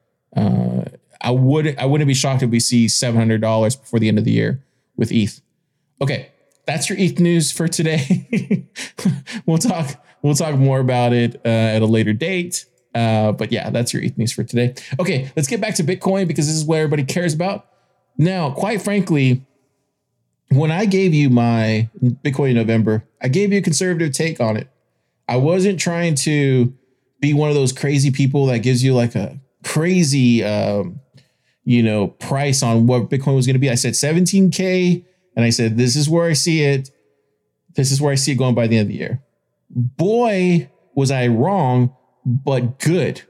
I wouldn't be shocked if we see $700 before the end of the year with ETH. Okay, that's your ETH news for today. We'll talk more about it at a later date. But yeah, that's your ETH news for today. Okay, let's get back to Bitcoin because this is what everybody cares about. Now, quite frankly, when I gave you my Bitcoin in November, I gave you a conservative take on it. I wasn't trying to be one of those crazy people that gives you like a crazy, price on what Bitcoin was going to be. I said 17K. And I said, this is where I see it. This is where I see it going by the end of the year. Boy, was I wrong, but good,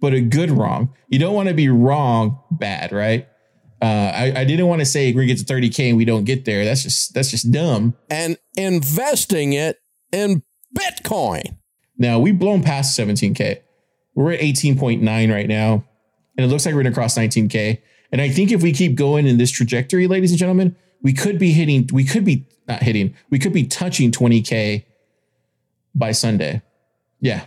but a good wrong. You don't want to be wrong bad, right? I didn't want to say we're going to get to 30K and we don't get there. That's just dumb. And investing it in Bitcoin. Now, we've blown past 17K. We're at 18.9 right now. And it looks like we're going to cross 19K. And I think if we keep going in this trajectory, ladies and gentlemen, we could be touching 20K by Sunday. Yeah,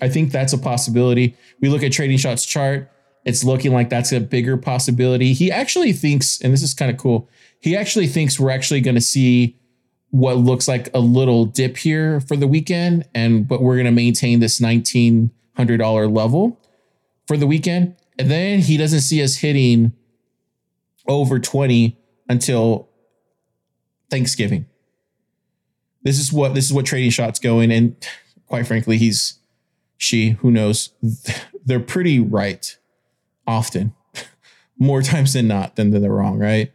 I think that's a possibility. We look at Trading Shot's chart. It's looking like that's a bigger possibility. He actually thinks, and this is kind of cool, he actually thinks we're actually going to see what looks like a little dip here for the weekend, but we're going to maintain this $1,900 level for the weekend. And then he doesn't see us hitting over 20 until Thanksgiving. This is what Trading Shot's going, and quite frankly, who knows, they're pretty right often, more times than not than they're wrong, right?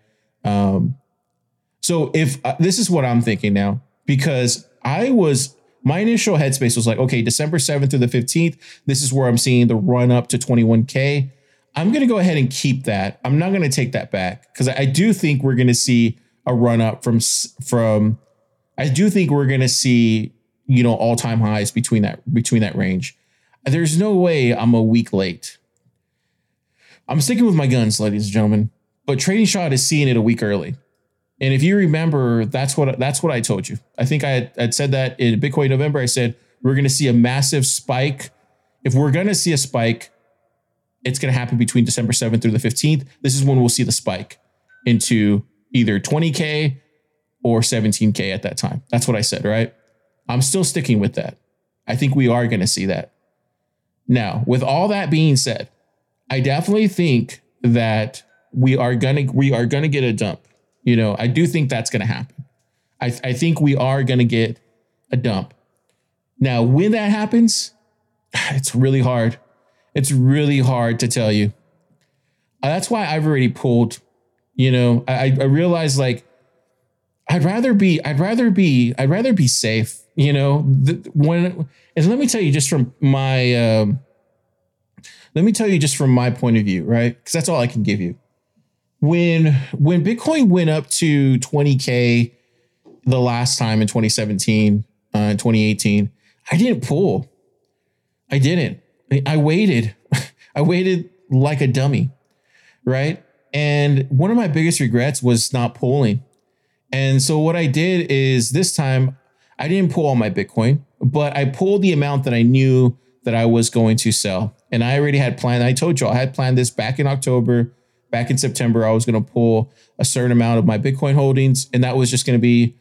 So if this is what I'm thinking now, because my initial headspace was like, okay, December 7th through the 15th, this is where I'm seeing the run up to 21K. I'm going to go ahead and keep that. I'm not going to take that back because I do think we're going to see a run up from I do think we're going to see, all-time highs between that range. There's no way I'm a week late. I'm sticking with my guns, ladies and gentlemen, but Trading Shot is seeing it a week early. And if you remember, that's what I told you. I think I had said that in Bitcoin November. I said, we're going to see a massive spike. If we're going to see a spike, it's going to happen between December 7th through the 15th. This is when we'll see the spike into either 20K or 17K at that time. That's what I said, right? I'm still sticking with that. I think we are going to see that. Now, with all that being said, I definitely think that we are going to get a dump. I do think that's going to happen. I think we are going to get a dump. Now, when that happens, it's really hard. It's really hard to tell you. That's why I've already pulled. I realized like I'd rather be safe. Let me tell you just from my point of view, right? Because that's all I can give you. When Bitcoin went up to 20K the last time in 2017, 2018, I didn't pull. I didn't. I waited. I waited like a dummy, right? And one of my biggest regrets was not pulling. And so what I did is this time I didn't pull all my Bitcoin, but I pulled the amount that I knew that I was going to sell. And I already had planned. I told you I had planned this back in October. Back in September, I was going to pull a certain amount of my Bitcoin holdings. And that was just going to be,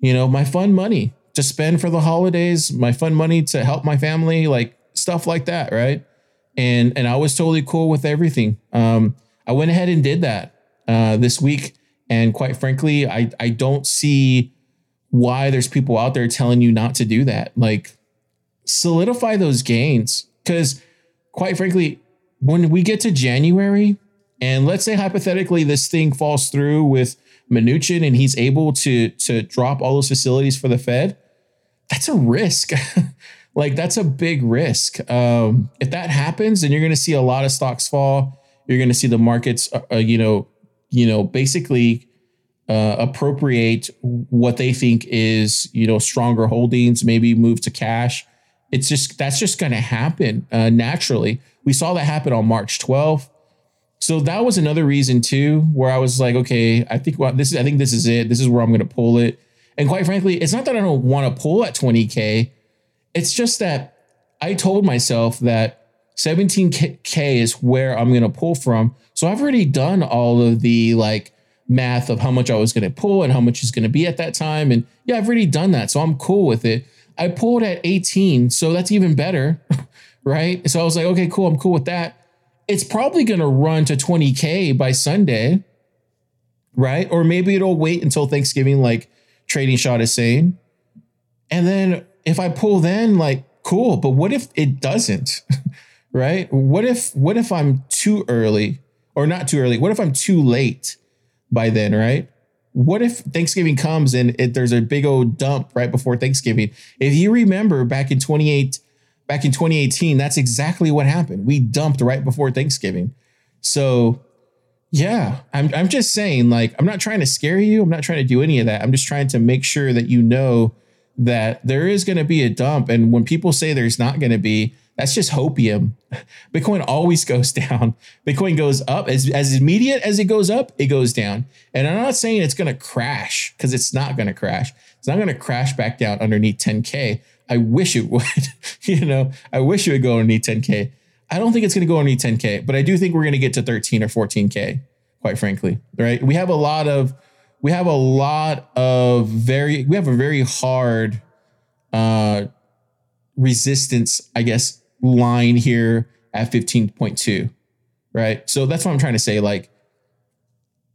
my fun money to spend for the holidays, my fun money to help my family, like stuff like that. Right. And I was totally cool with everything. I went ahead and did that this week. And quite frankly, I don't see why there's people out there telling you not to do that. Like, solidify those gains. Because quite frankly, when we get to January, and let's say hypothetically, this thing falls through with Mnuchin and he's able to drop all those facilities for the Fed. That's a risk. Like, that's a big risk. If that happens, then you're going to see a lot of stocks fall. You're going to see the markets, appropriate what they think is, stronger holdings, maybe move to cash. That's just going to happen naturally. We saw that happen on March 12th. So that was another reason too, where I was like, okay, I think this is it. This is where I'm going to pull it. And quite frankly, it's not that I don't want to pull at 20K. It's just that I told myself that 17K is where I'm going to pull from. So I've already done all of the like math of how much I was going to pull and how much is going to be at that time. And yeah, I've already done that. So I'm cool with it. I pulled at 18. So that's even better. Right. So I was like, okay, cool. I'm cool with that. It's probably going to run to 20K by Sunday. right? Or maybe it'll wait until Thanksgiving, like Trading Shot is saying. And then if I pull then, like, cool, but what if it doesn't, right? What if I'm too early or not too early? What if I'm too late by then, right? What if Thanksgiving comes and there's a big old dump right before Thanksgiving? If you remember back in 2018, that's exactly what happened. We dumped right before Thanksgiving. So yeah, I'm just saying, like, I'm not trying to scare you. I'm not trying to do any of that. I'm just trying to make sure that you know that there is going to be a dump. And when people say there's not going to be, that's just hopium. Bitcoin always goes down. Bitcoin goes up as immediate as it goes up, it goes down. And I'm not saying it's going to crash, because it's not going to crash. It's not going to crash back down underneath 10K. I wish it would, you know, I wish it would go underneath 10K. I don't think it's going to go underneath 10K, but I do think we're going to get to 13 or 14K, quite frankly, right? We have a very hard resistance, I guess, line here at 15.2, right? So that's what I'm trying to say. Like,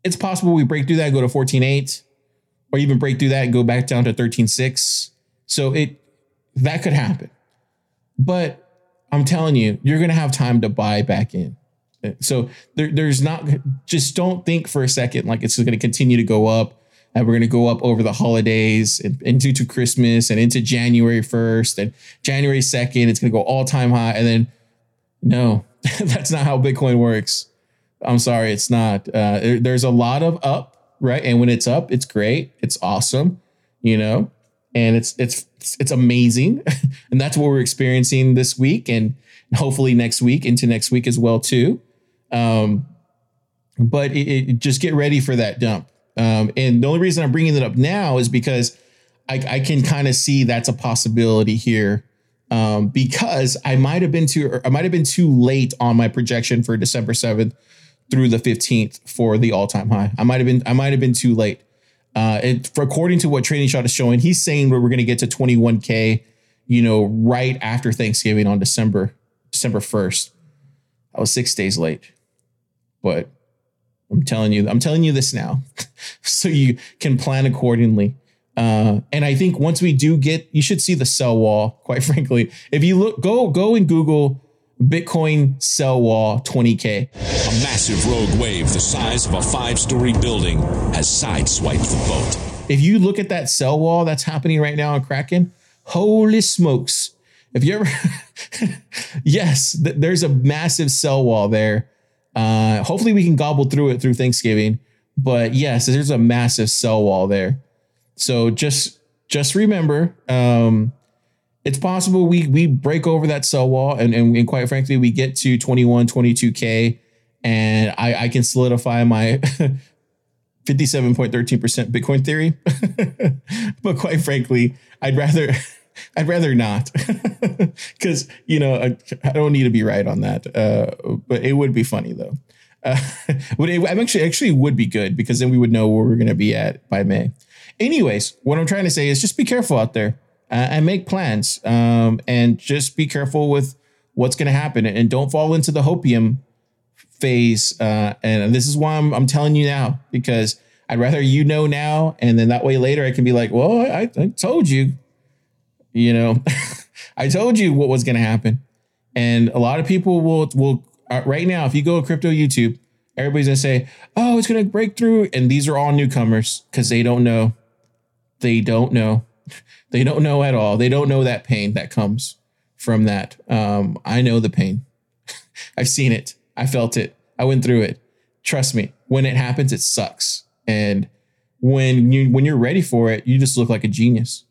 it's possible we break through that and go to 14.8, or even break through that and go back down to 13.6. So that could happen. But I'm telling you, you're going to have time to buy back in. So just don't think for a second like it's going to continue to go up and we're going to go up over the holidays and into Christmas and into January 1st and January 2nd. It's going to go all time high. And then no, that's not how Bitcoin works. I'm sorry. It's not. There's a lot of up, right? And when it's up, it's great. It's awesome, you know, and it's amazing. And that's what we're experiencing this week. And hopefully next week into next week as well, too. But just get ready for that dump. And the only reason I'm bringing it up now is because I can kind of see that's a possibility here, because I might have been too late on my projection for December 7th through the 15th for the all time high. I might have been too late. According to what Trading Shot is showing, he's saying we're going to get to 21K, you know, right after Thanksgiving on December 1st. I was 6 days late, but I'm telling you this now so you can plan accordingly. And I think once we do you should see the sell wall, quite frankly. If you look, go and Google Bitcoin sell wall 20K. A massive rogue wave the size of a 5-story building has sideswiped the boat. If you look at that sell wall that's happening right now on Kraken, holy smokes. If you ever, yes, there's a massive sell wall there. Hopefully we can gobble through it through Thanksgiving, but yes, there's a massive sell wall there. So just remember, it's possible we break over that sell wall and quite frankly, we get to 21, 22K and I can solidify my 57.13% Bitcoin theory. But quite frankly, I'd rather not, because, you know, I don't need to be right on that. But it would be funny, though. But it actually would be good, because then we would know where we're going to be at by May. Anyways, what I'm trying to say is just be careful out there and make plans, and just be careful with what's going to happen, and don't fall into the hopium phase. And this is why I'm telling you now, because I'd rather, you know, now, and then that way later I can be like, well, I told you. You know, I told you what was going to happen. And a lot of people will right now, if you go to crypto YouTube, everybody's going to say, oh, it's going to break through. And these are all newcomers because they don't know. They don't know. They don't know at all. They don't know that pain that comes from that. I know the pain. I've seen it. I felt it. I went through it. Trust me, when it happens, it sucks. And when you're ready for it, you just look like a genius.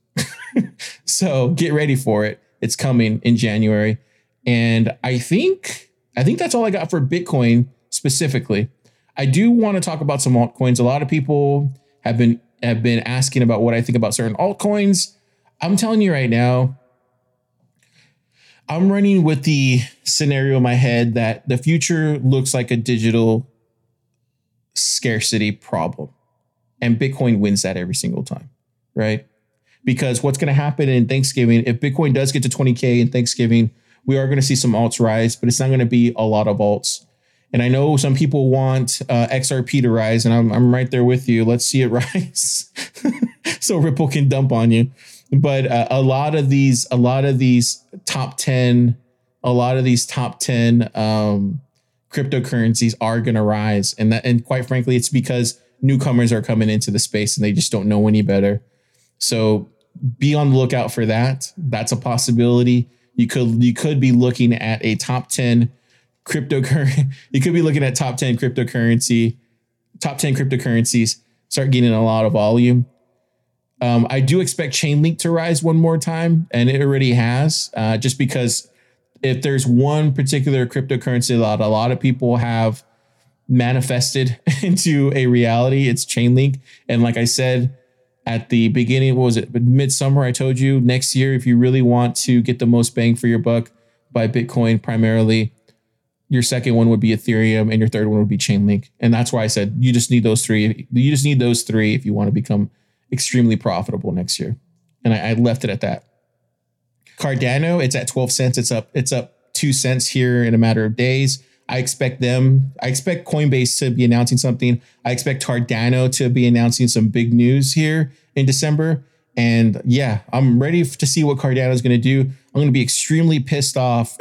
So get ready for it. It's coming in January. And I think that's all I got for Bitcoin specifically. I do want to talk about some altcoins. A lot of people have been asking about what I think about certain altcoins. I'm telling you right now, I'm running with the scenario in my head that the future looks like a digital scarcity problem. And Bitcoin wins that every single time, right? Because what's going to happen in Thanksgiving, if Bitcoin does get to 20K in Thanksgiving, we are going to see some alts rise, but it's not going to be a lot of alts. And I know some people want XRP to rise, and I'm right there with you. Let's see it rise so Ripple can dump on you. But a lot of these top 10 cryptocurrencies are going to rise. And quite frankly, it's because newcomers are coming into the space and they just don't know any better. So be on the lookout for that. That's a possibility. You could be looking at a top 10 cryptocurrency. You could be looking at top 10 cryptocurrencies, start getting a lot of volume. I do expect Chainlink to rise one more time, and it already has, just because if there's one particular cryptocurrency that a lot of people have manifested into a reality, it's Chainlink. And like I said at the beginning, what was it? Midsummer, I told you next year, if you really want to get the most bang for your buck, buy Bitcoin primarily. Your second one would be Ethereum, and your third one would be Chainlink. And that's why I said you just need those three. You just need those three if you want to become extremely profitable next year. And I left it at that. Cardano, it's at 12 cents. It's up 2 cents here in a matter of days. I expect Coinbase to be announcing something. I expect Cardano to be announcing some big news here in December. And yeah, I'm ready to see what Cardano is going to do. I'm going to be extremely pissed off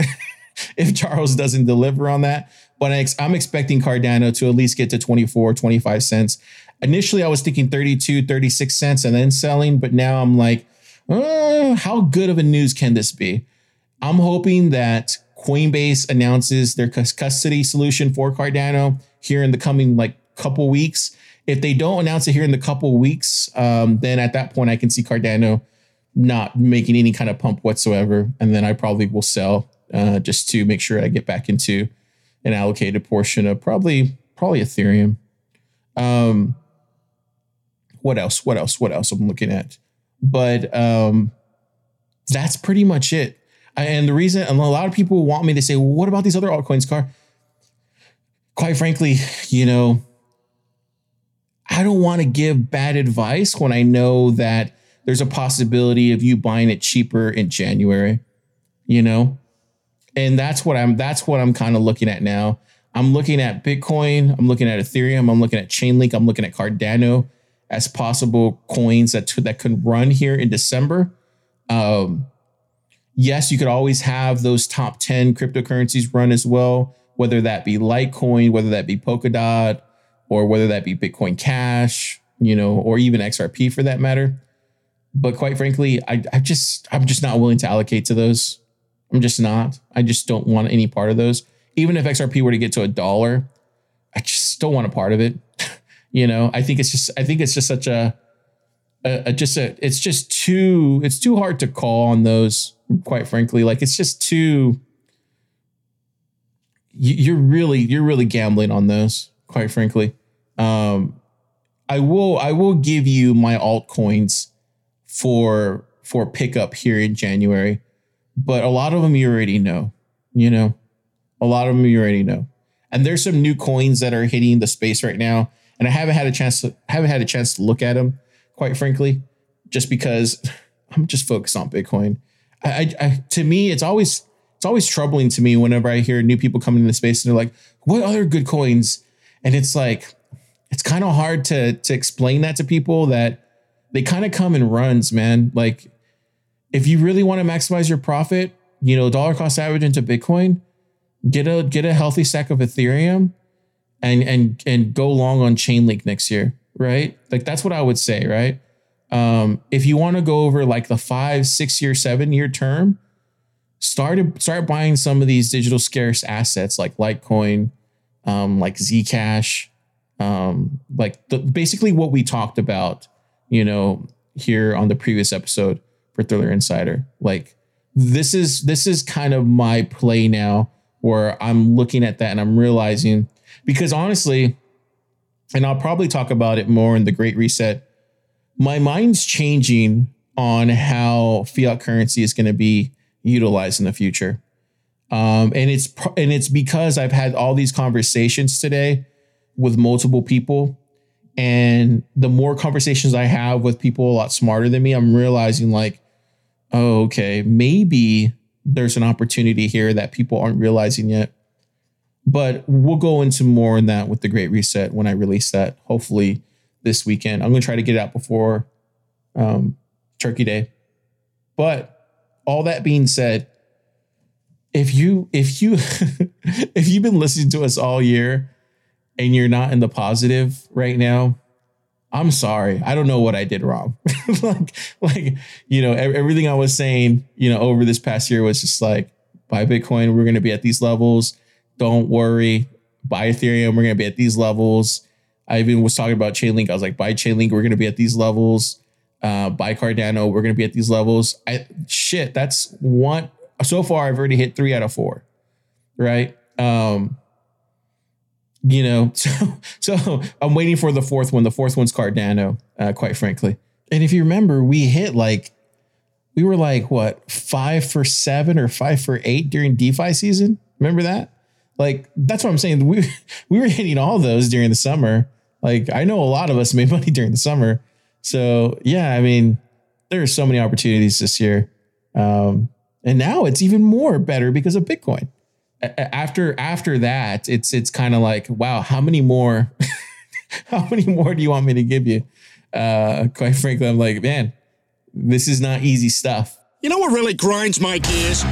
if Charles doesn't deliver on that. But I'm expecting Cardano to at least get to 24, 25 cents. Initially, I was thinking 32, 36 cents and then selling. But now I'm like, how good of a news can this be? I'm hoping that Coinbase announces their custody solution for Cardano here in the coming couple weeks. If they don't announce it here in the couple weeks, then at that point I can see Cardano not making any kind of pump whatsoever. And then I probably will sell just to make sure I get back into an allocated portion of probably Ethereum. What else I'm looking at? But that's pretty much it. And the reason, and a lot of people want me to say, well, what about these other altcoins, Car? Quite frankly, I don't want to give bad advice when I know that there's a possibility of you buying it cheaper in January, And that's what I'm kind of looking at now. I'm looking at Bitcoin. I'm looking at Ethereum. I'm looking at Chainlink. I'm looking at Cardano as possible coins that could run here in December. Yes, you could always have those top 10 cryptocurrencies run as well, whether that be Litecoin, whether that be Polkadot, or whether that be Bitcoin Cash, or even XRP for that matter. But quite frankly, I'm just not willing to allocate to those. I'm just not. I just don't want any part of those. Even if XRP were to get to $1, I just don't want a part of it. I think it's just such it's too hard to call on those. Quite frankly, it's just too, you're really gambling on those, quite frankly. I will give you my altcoins for pickup here in January, but a lot of them you already know, And there's some new coins that are hitting the space right now. And I haven't had a chance to look at them, quite frankly, just because I'm just focused on Bitcoin. To me, it's always troubling to me whenever I hear new people coming into the space and they're like, what other good coins? And it's kind of hard to explain that to people, that they kind of come in runs, man. If you really want to maximize your profit, dollar cost average into Bitcoin, get a healthy stack of Ethereum and go long on Chainlink next year. Right. That's what I would say. Right. If you want to go over the 5, 6 year, 7 year term, start buying some of these digital scarce assets like Litecoin, Zcash, basically what we talked about, here on the previous episode for Thriller Insider. This is kind of my play now, where I'm looking at that and I'm realizing, because honestly, and I'll probably talk about it more in the Great Reset, my mind's changing on how fiat currency is going to be utilized in the future. And it's because I've had all these conversations today with multiple people. And the more conversations I have with people a lot smarter than me, I'm realizing maybe there's an opportunity here that people aren't realizing yet. But we'll go into more on that with the Great Reset when I release that, hopefully this weekend. I'm going to try to get it out before Turkey Day. But all that being said, if you if you've been listening to us all year and you're not in the positive right now, I'm sorry. I don't know what I did wrong. like, everything I was saying, over this past year was just like, buy Bitcoin, we're going to be at these levels. Don't worry. Buy Ethereum, we're going to be at these levels. I even was talking about Chainlink. I was like, buy Chainlink, we're going to be at these levels. Buy Cardano, we're going to be at these levels. That's one. So far, I've already hit 3 out of 4. Right. So I'm waiting for the fourth one. The fourth one's Cardano, quite frankly. And if you remember, we were like, what, 5 for 7 or 5 for 8 during DeFi season? Remember that? Like, that's what I'm saying. We were hitting all those during the summer. Like, I know a lot of us made money during the summer. So, yeah, I mean, there are so many opportunities this year. And now it's even more better because of Bitcoin. After that, it's kind of like, wow, how many more do you want me to give you? Quite frankly, I'm like, man, this is not easy stuff. You know what really grinds my gears?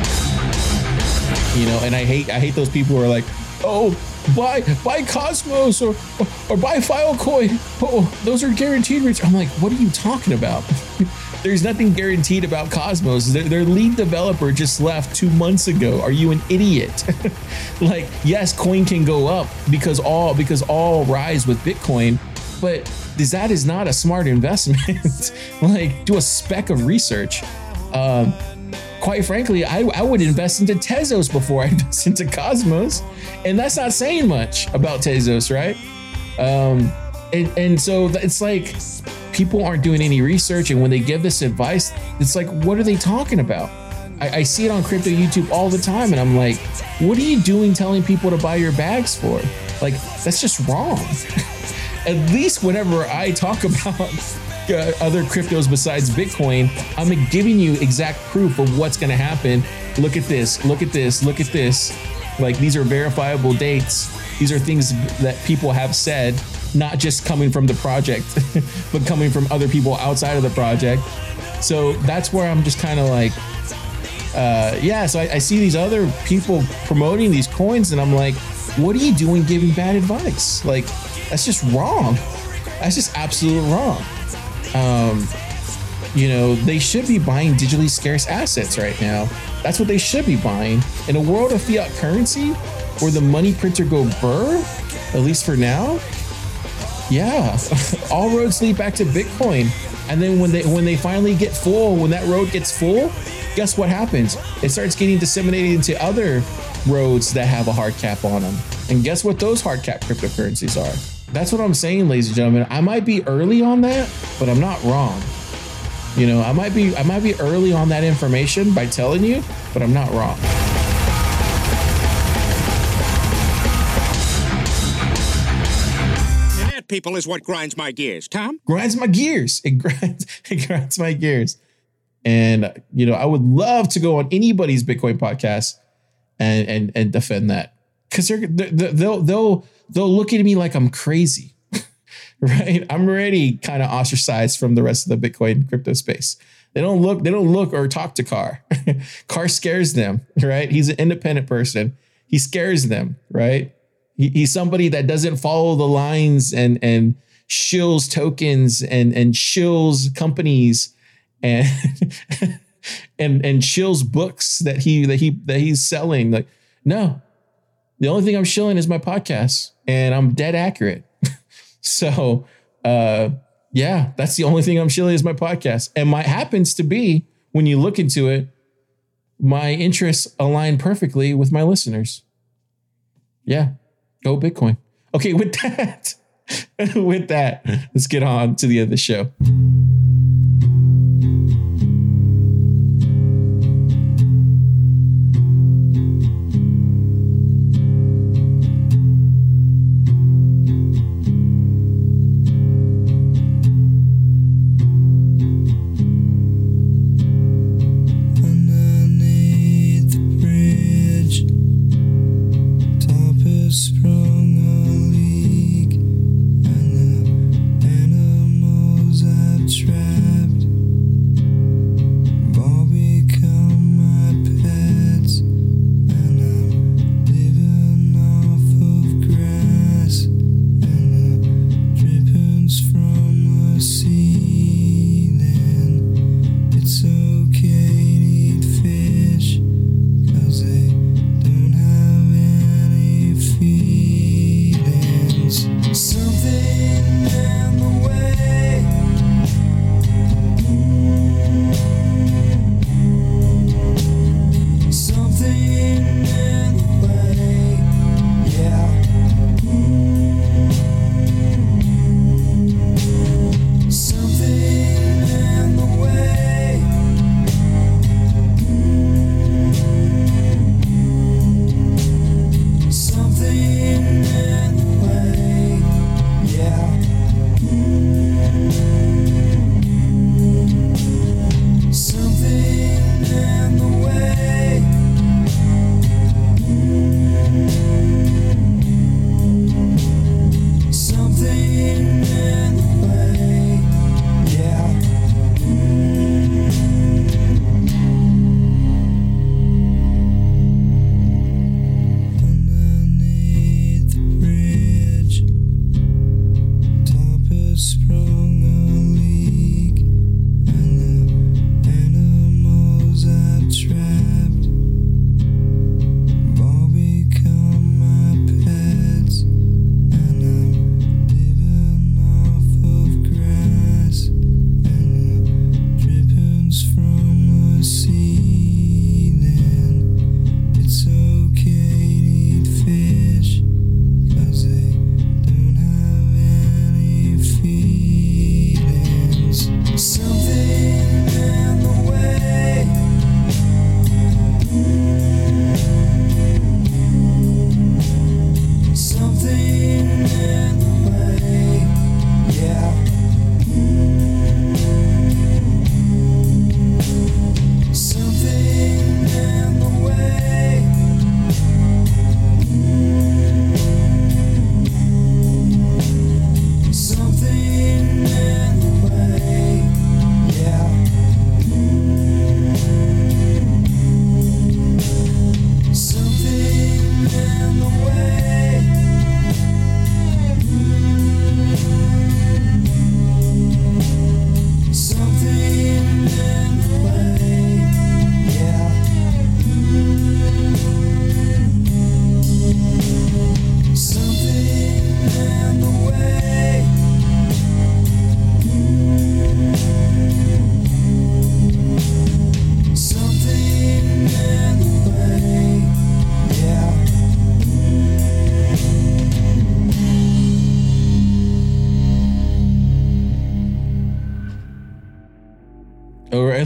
And I hate those people who are like, oh, buy Cosmos or buy Filecoin. Oh, those are guaranteed returns. I'm like, what are you talking about? There's nothing guaranteed about Cosmos. Their lead developer just left 2 months ago. Are you an idiot? Like, yes, coin can go up because all rise with Bitcoin, but that is not a smart investment. Like, do a speck of research. Quite frankly, I would invest into Tezos before I invest into Cosmos. And that's not saying much about Tezos, right? And so it's like, people aren't doing any research, and when they give this advice, it's like, what are they talking about? I see it on crypto YouTube all the time, and I'm like, what are you doing telling people to buy your bags for? Like, that's just wrong. At least whenever I talk about other cryptos besides Bitcoin, I'm giving you exact proof of what's going to happen. Look at this, look at this, look at this. Like, these are verifiable dates. These are things that people have said, not just coming from the project, but coming from other people outside of the project. So that's where I'm just kind of like, so I see these other people promoting these coins and I'm like, what are you doing giving bad advice? Like, that's just wrong. That's just absolute wrong. They should be buying digitally scarce assets right now. That's what they should be buying. In a world of fiat currency where the money printer go burr, at least for now, yeah, all roads lead back to Bitcoin. And then when they finally get full, when that road gets full, guess what happens? It starts getting disseminated into other roads that have a hard cap on them. And guess what those hard cap cryptocurrencies are? That's what I'm saying, ladies and gentlemen. I might be early on that, but I'm not wrong. I might be early on that information by telling you, but I'm not wrong. People is what grinds my gears, Tom. Grinds my gears. It grinds my gears. And, I would love to go on anybody's Bitcoin podcast and defend that, because they'll look at me like I'm crazy, right? I'm already kind of ostracized from the rest of the Bitcoin crypto space. They don't look or talk to Carr. Carr scares them, right? He's an independent person. He scares them, right? He's somebody that doesn't follow the lines and shills tokens and shills companies and shills books that he's selling. Like, no, the only thing I'm shilling is my podcast, and I'm dead accurate. So, that's the only thing I'm shilling is my podcast. And my happens to be, when you look into it, my interests align perfectly with my listeners. Yeah. Go Bitcoin. Okay, with that, let's get on to the end of the show.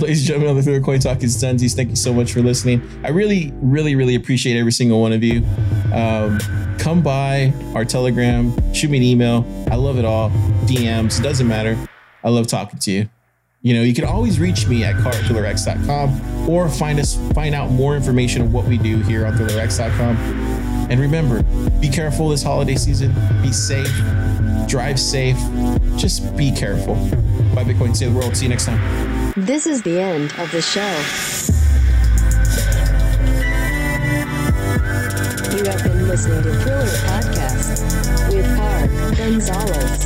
ladies and gentlemen, on the Thriller Coin Talk is Zenzies. Thank you so much for listening. I really, really, really appreciate every single one of you. Come by our Telegram, shoot me an email. I love it all. DMs, doesn't matter. I love talking to you. You know, you can always reach me at car@thrillerx.com or find out more information on what we do here on thrillerx.com. And remember, be careful this holiday season. Be safe. Drive safe. Just be careful. Buy Bitcoin, save the world. See you next time. This is the end of the show. You have been listening to Thriller Podcast with Car Gonzalez.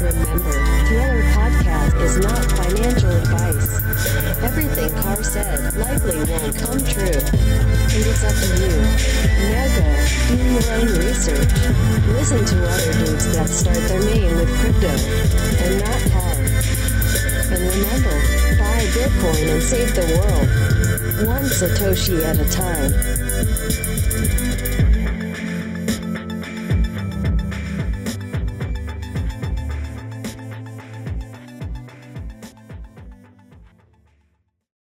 Remember, Thriller Podcast is not financial advice. Everything Carr said likely won't come true. It is up to you. Now go, do your own research. Listen to other dudes that start their name with crypto, and not Carr. And remember, buy Bitcoin and save the world, one Satoshi at a time.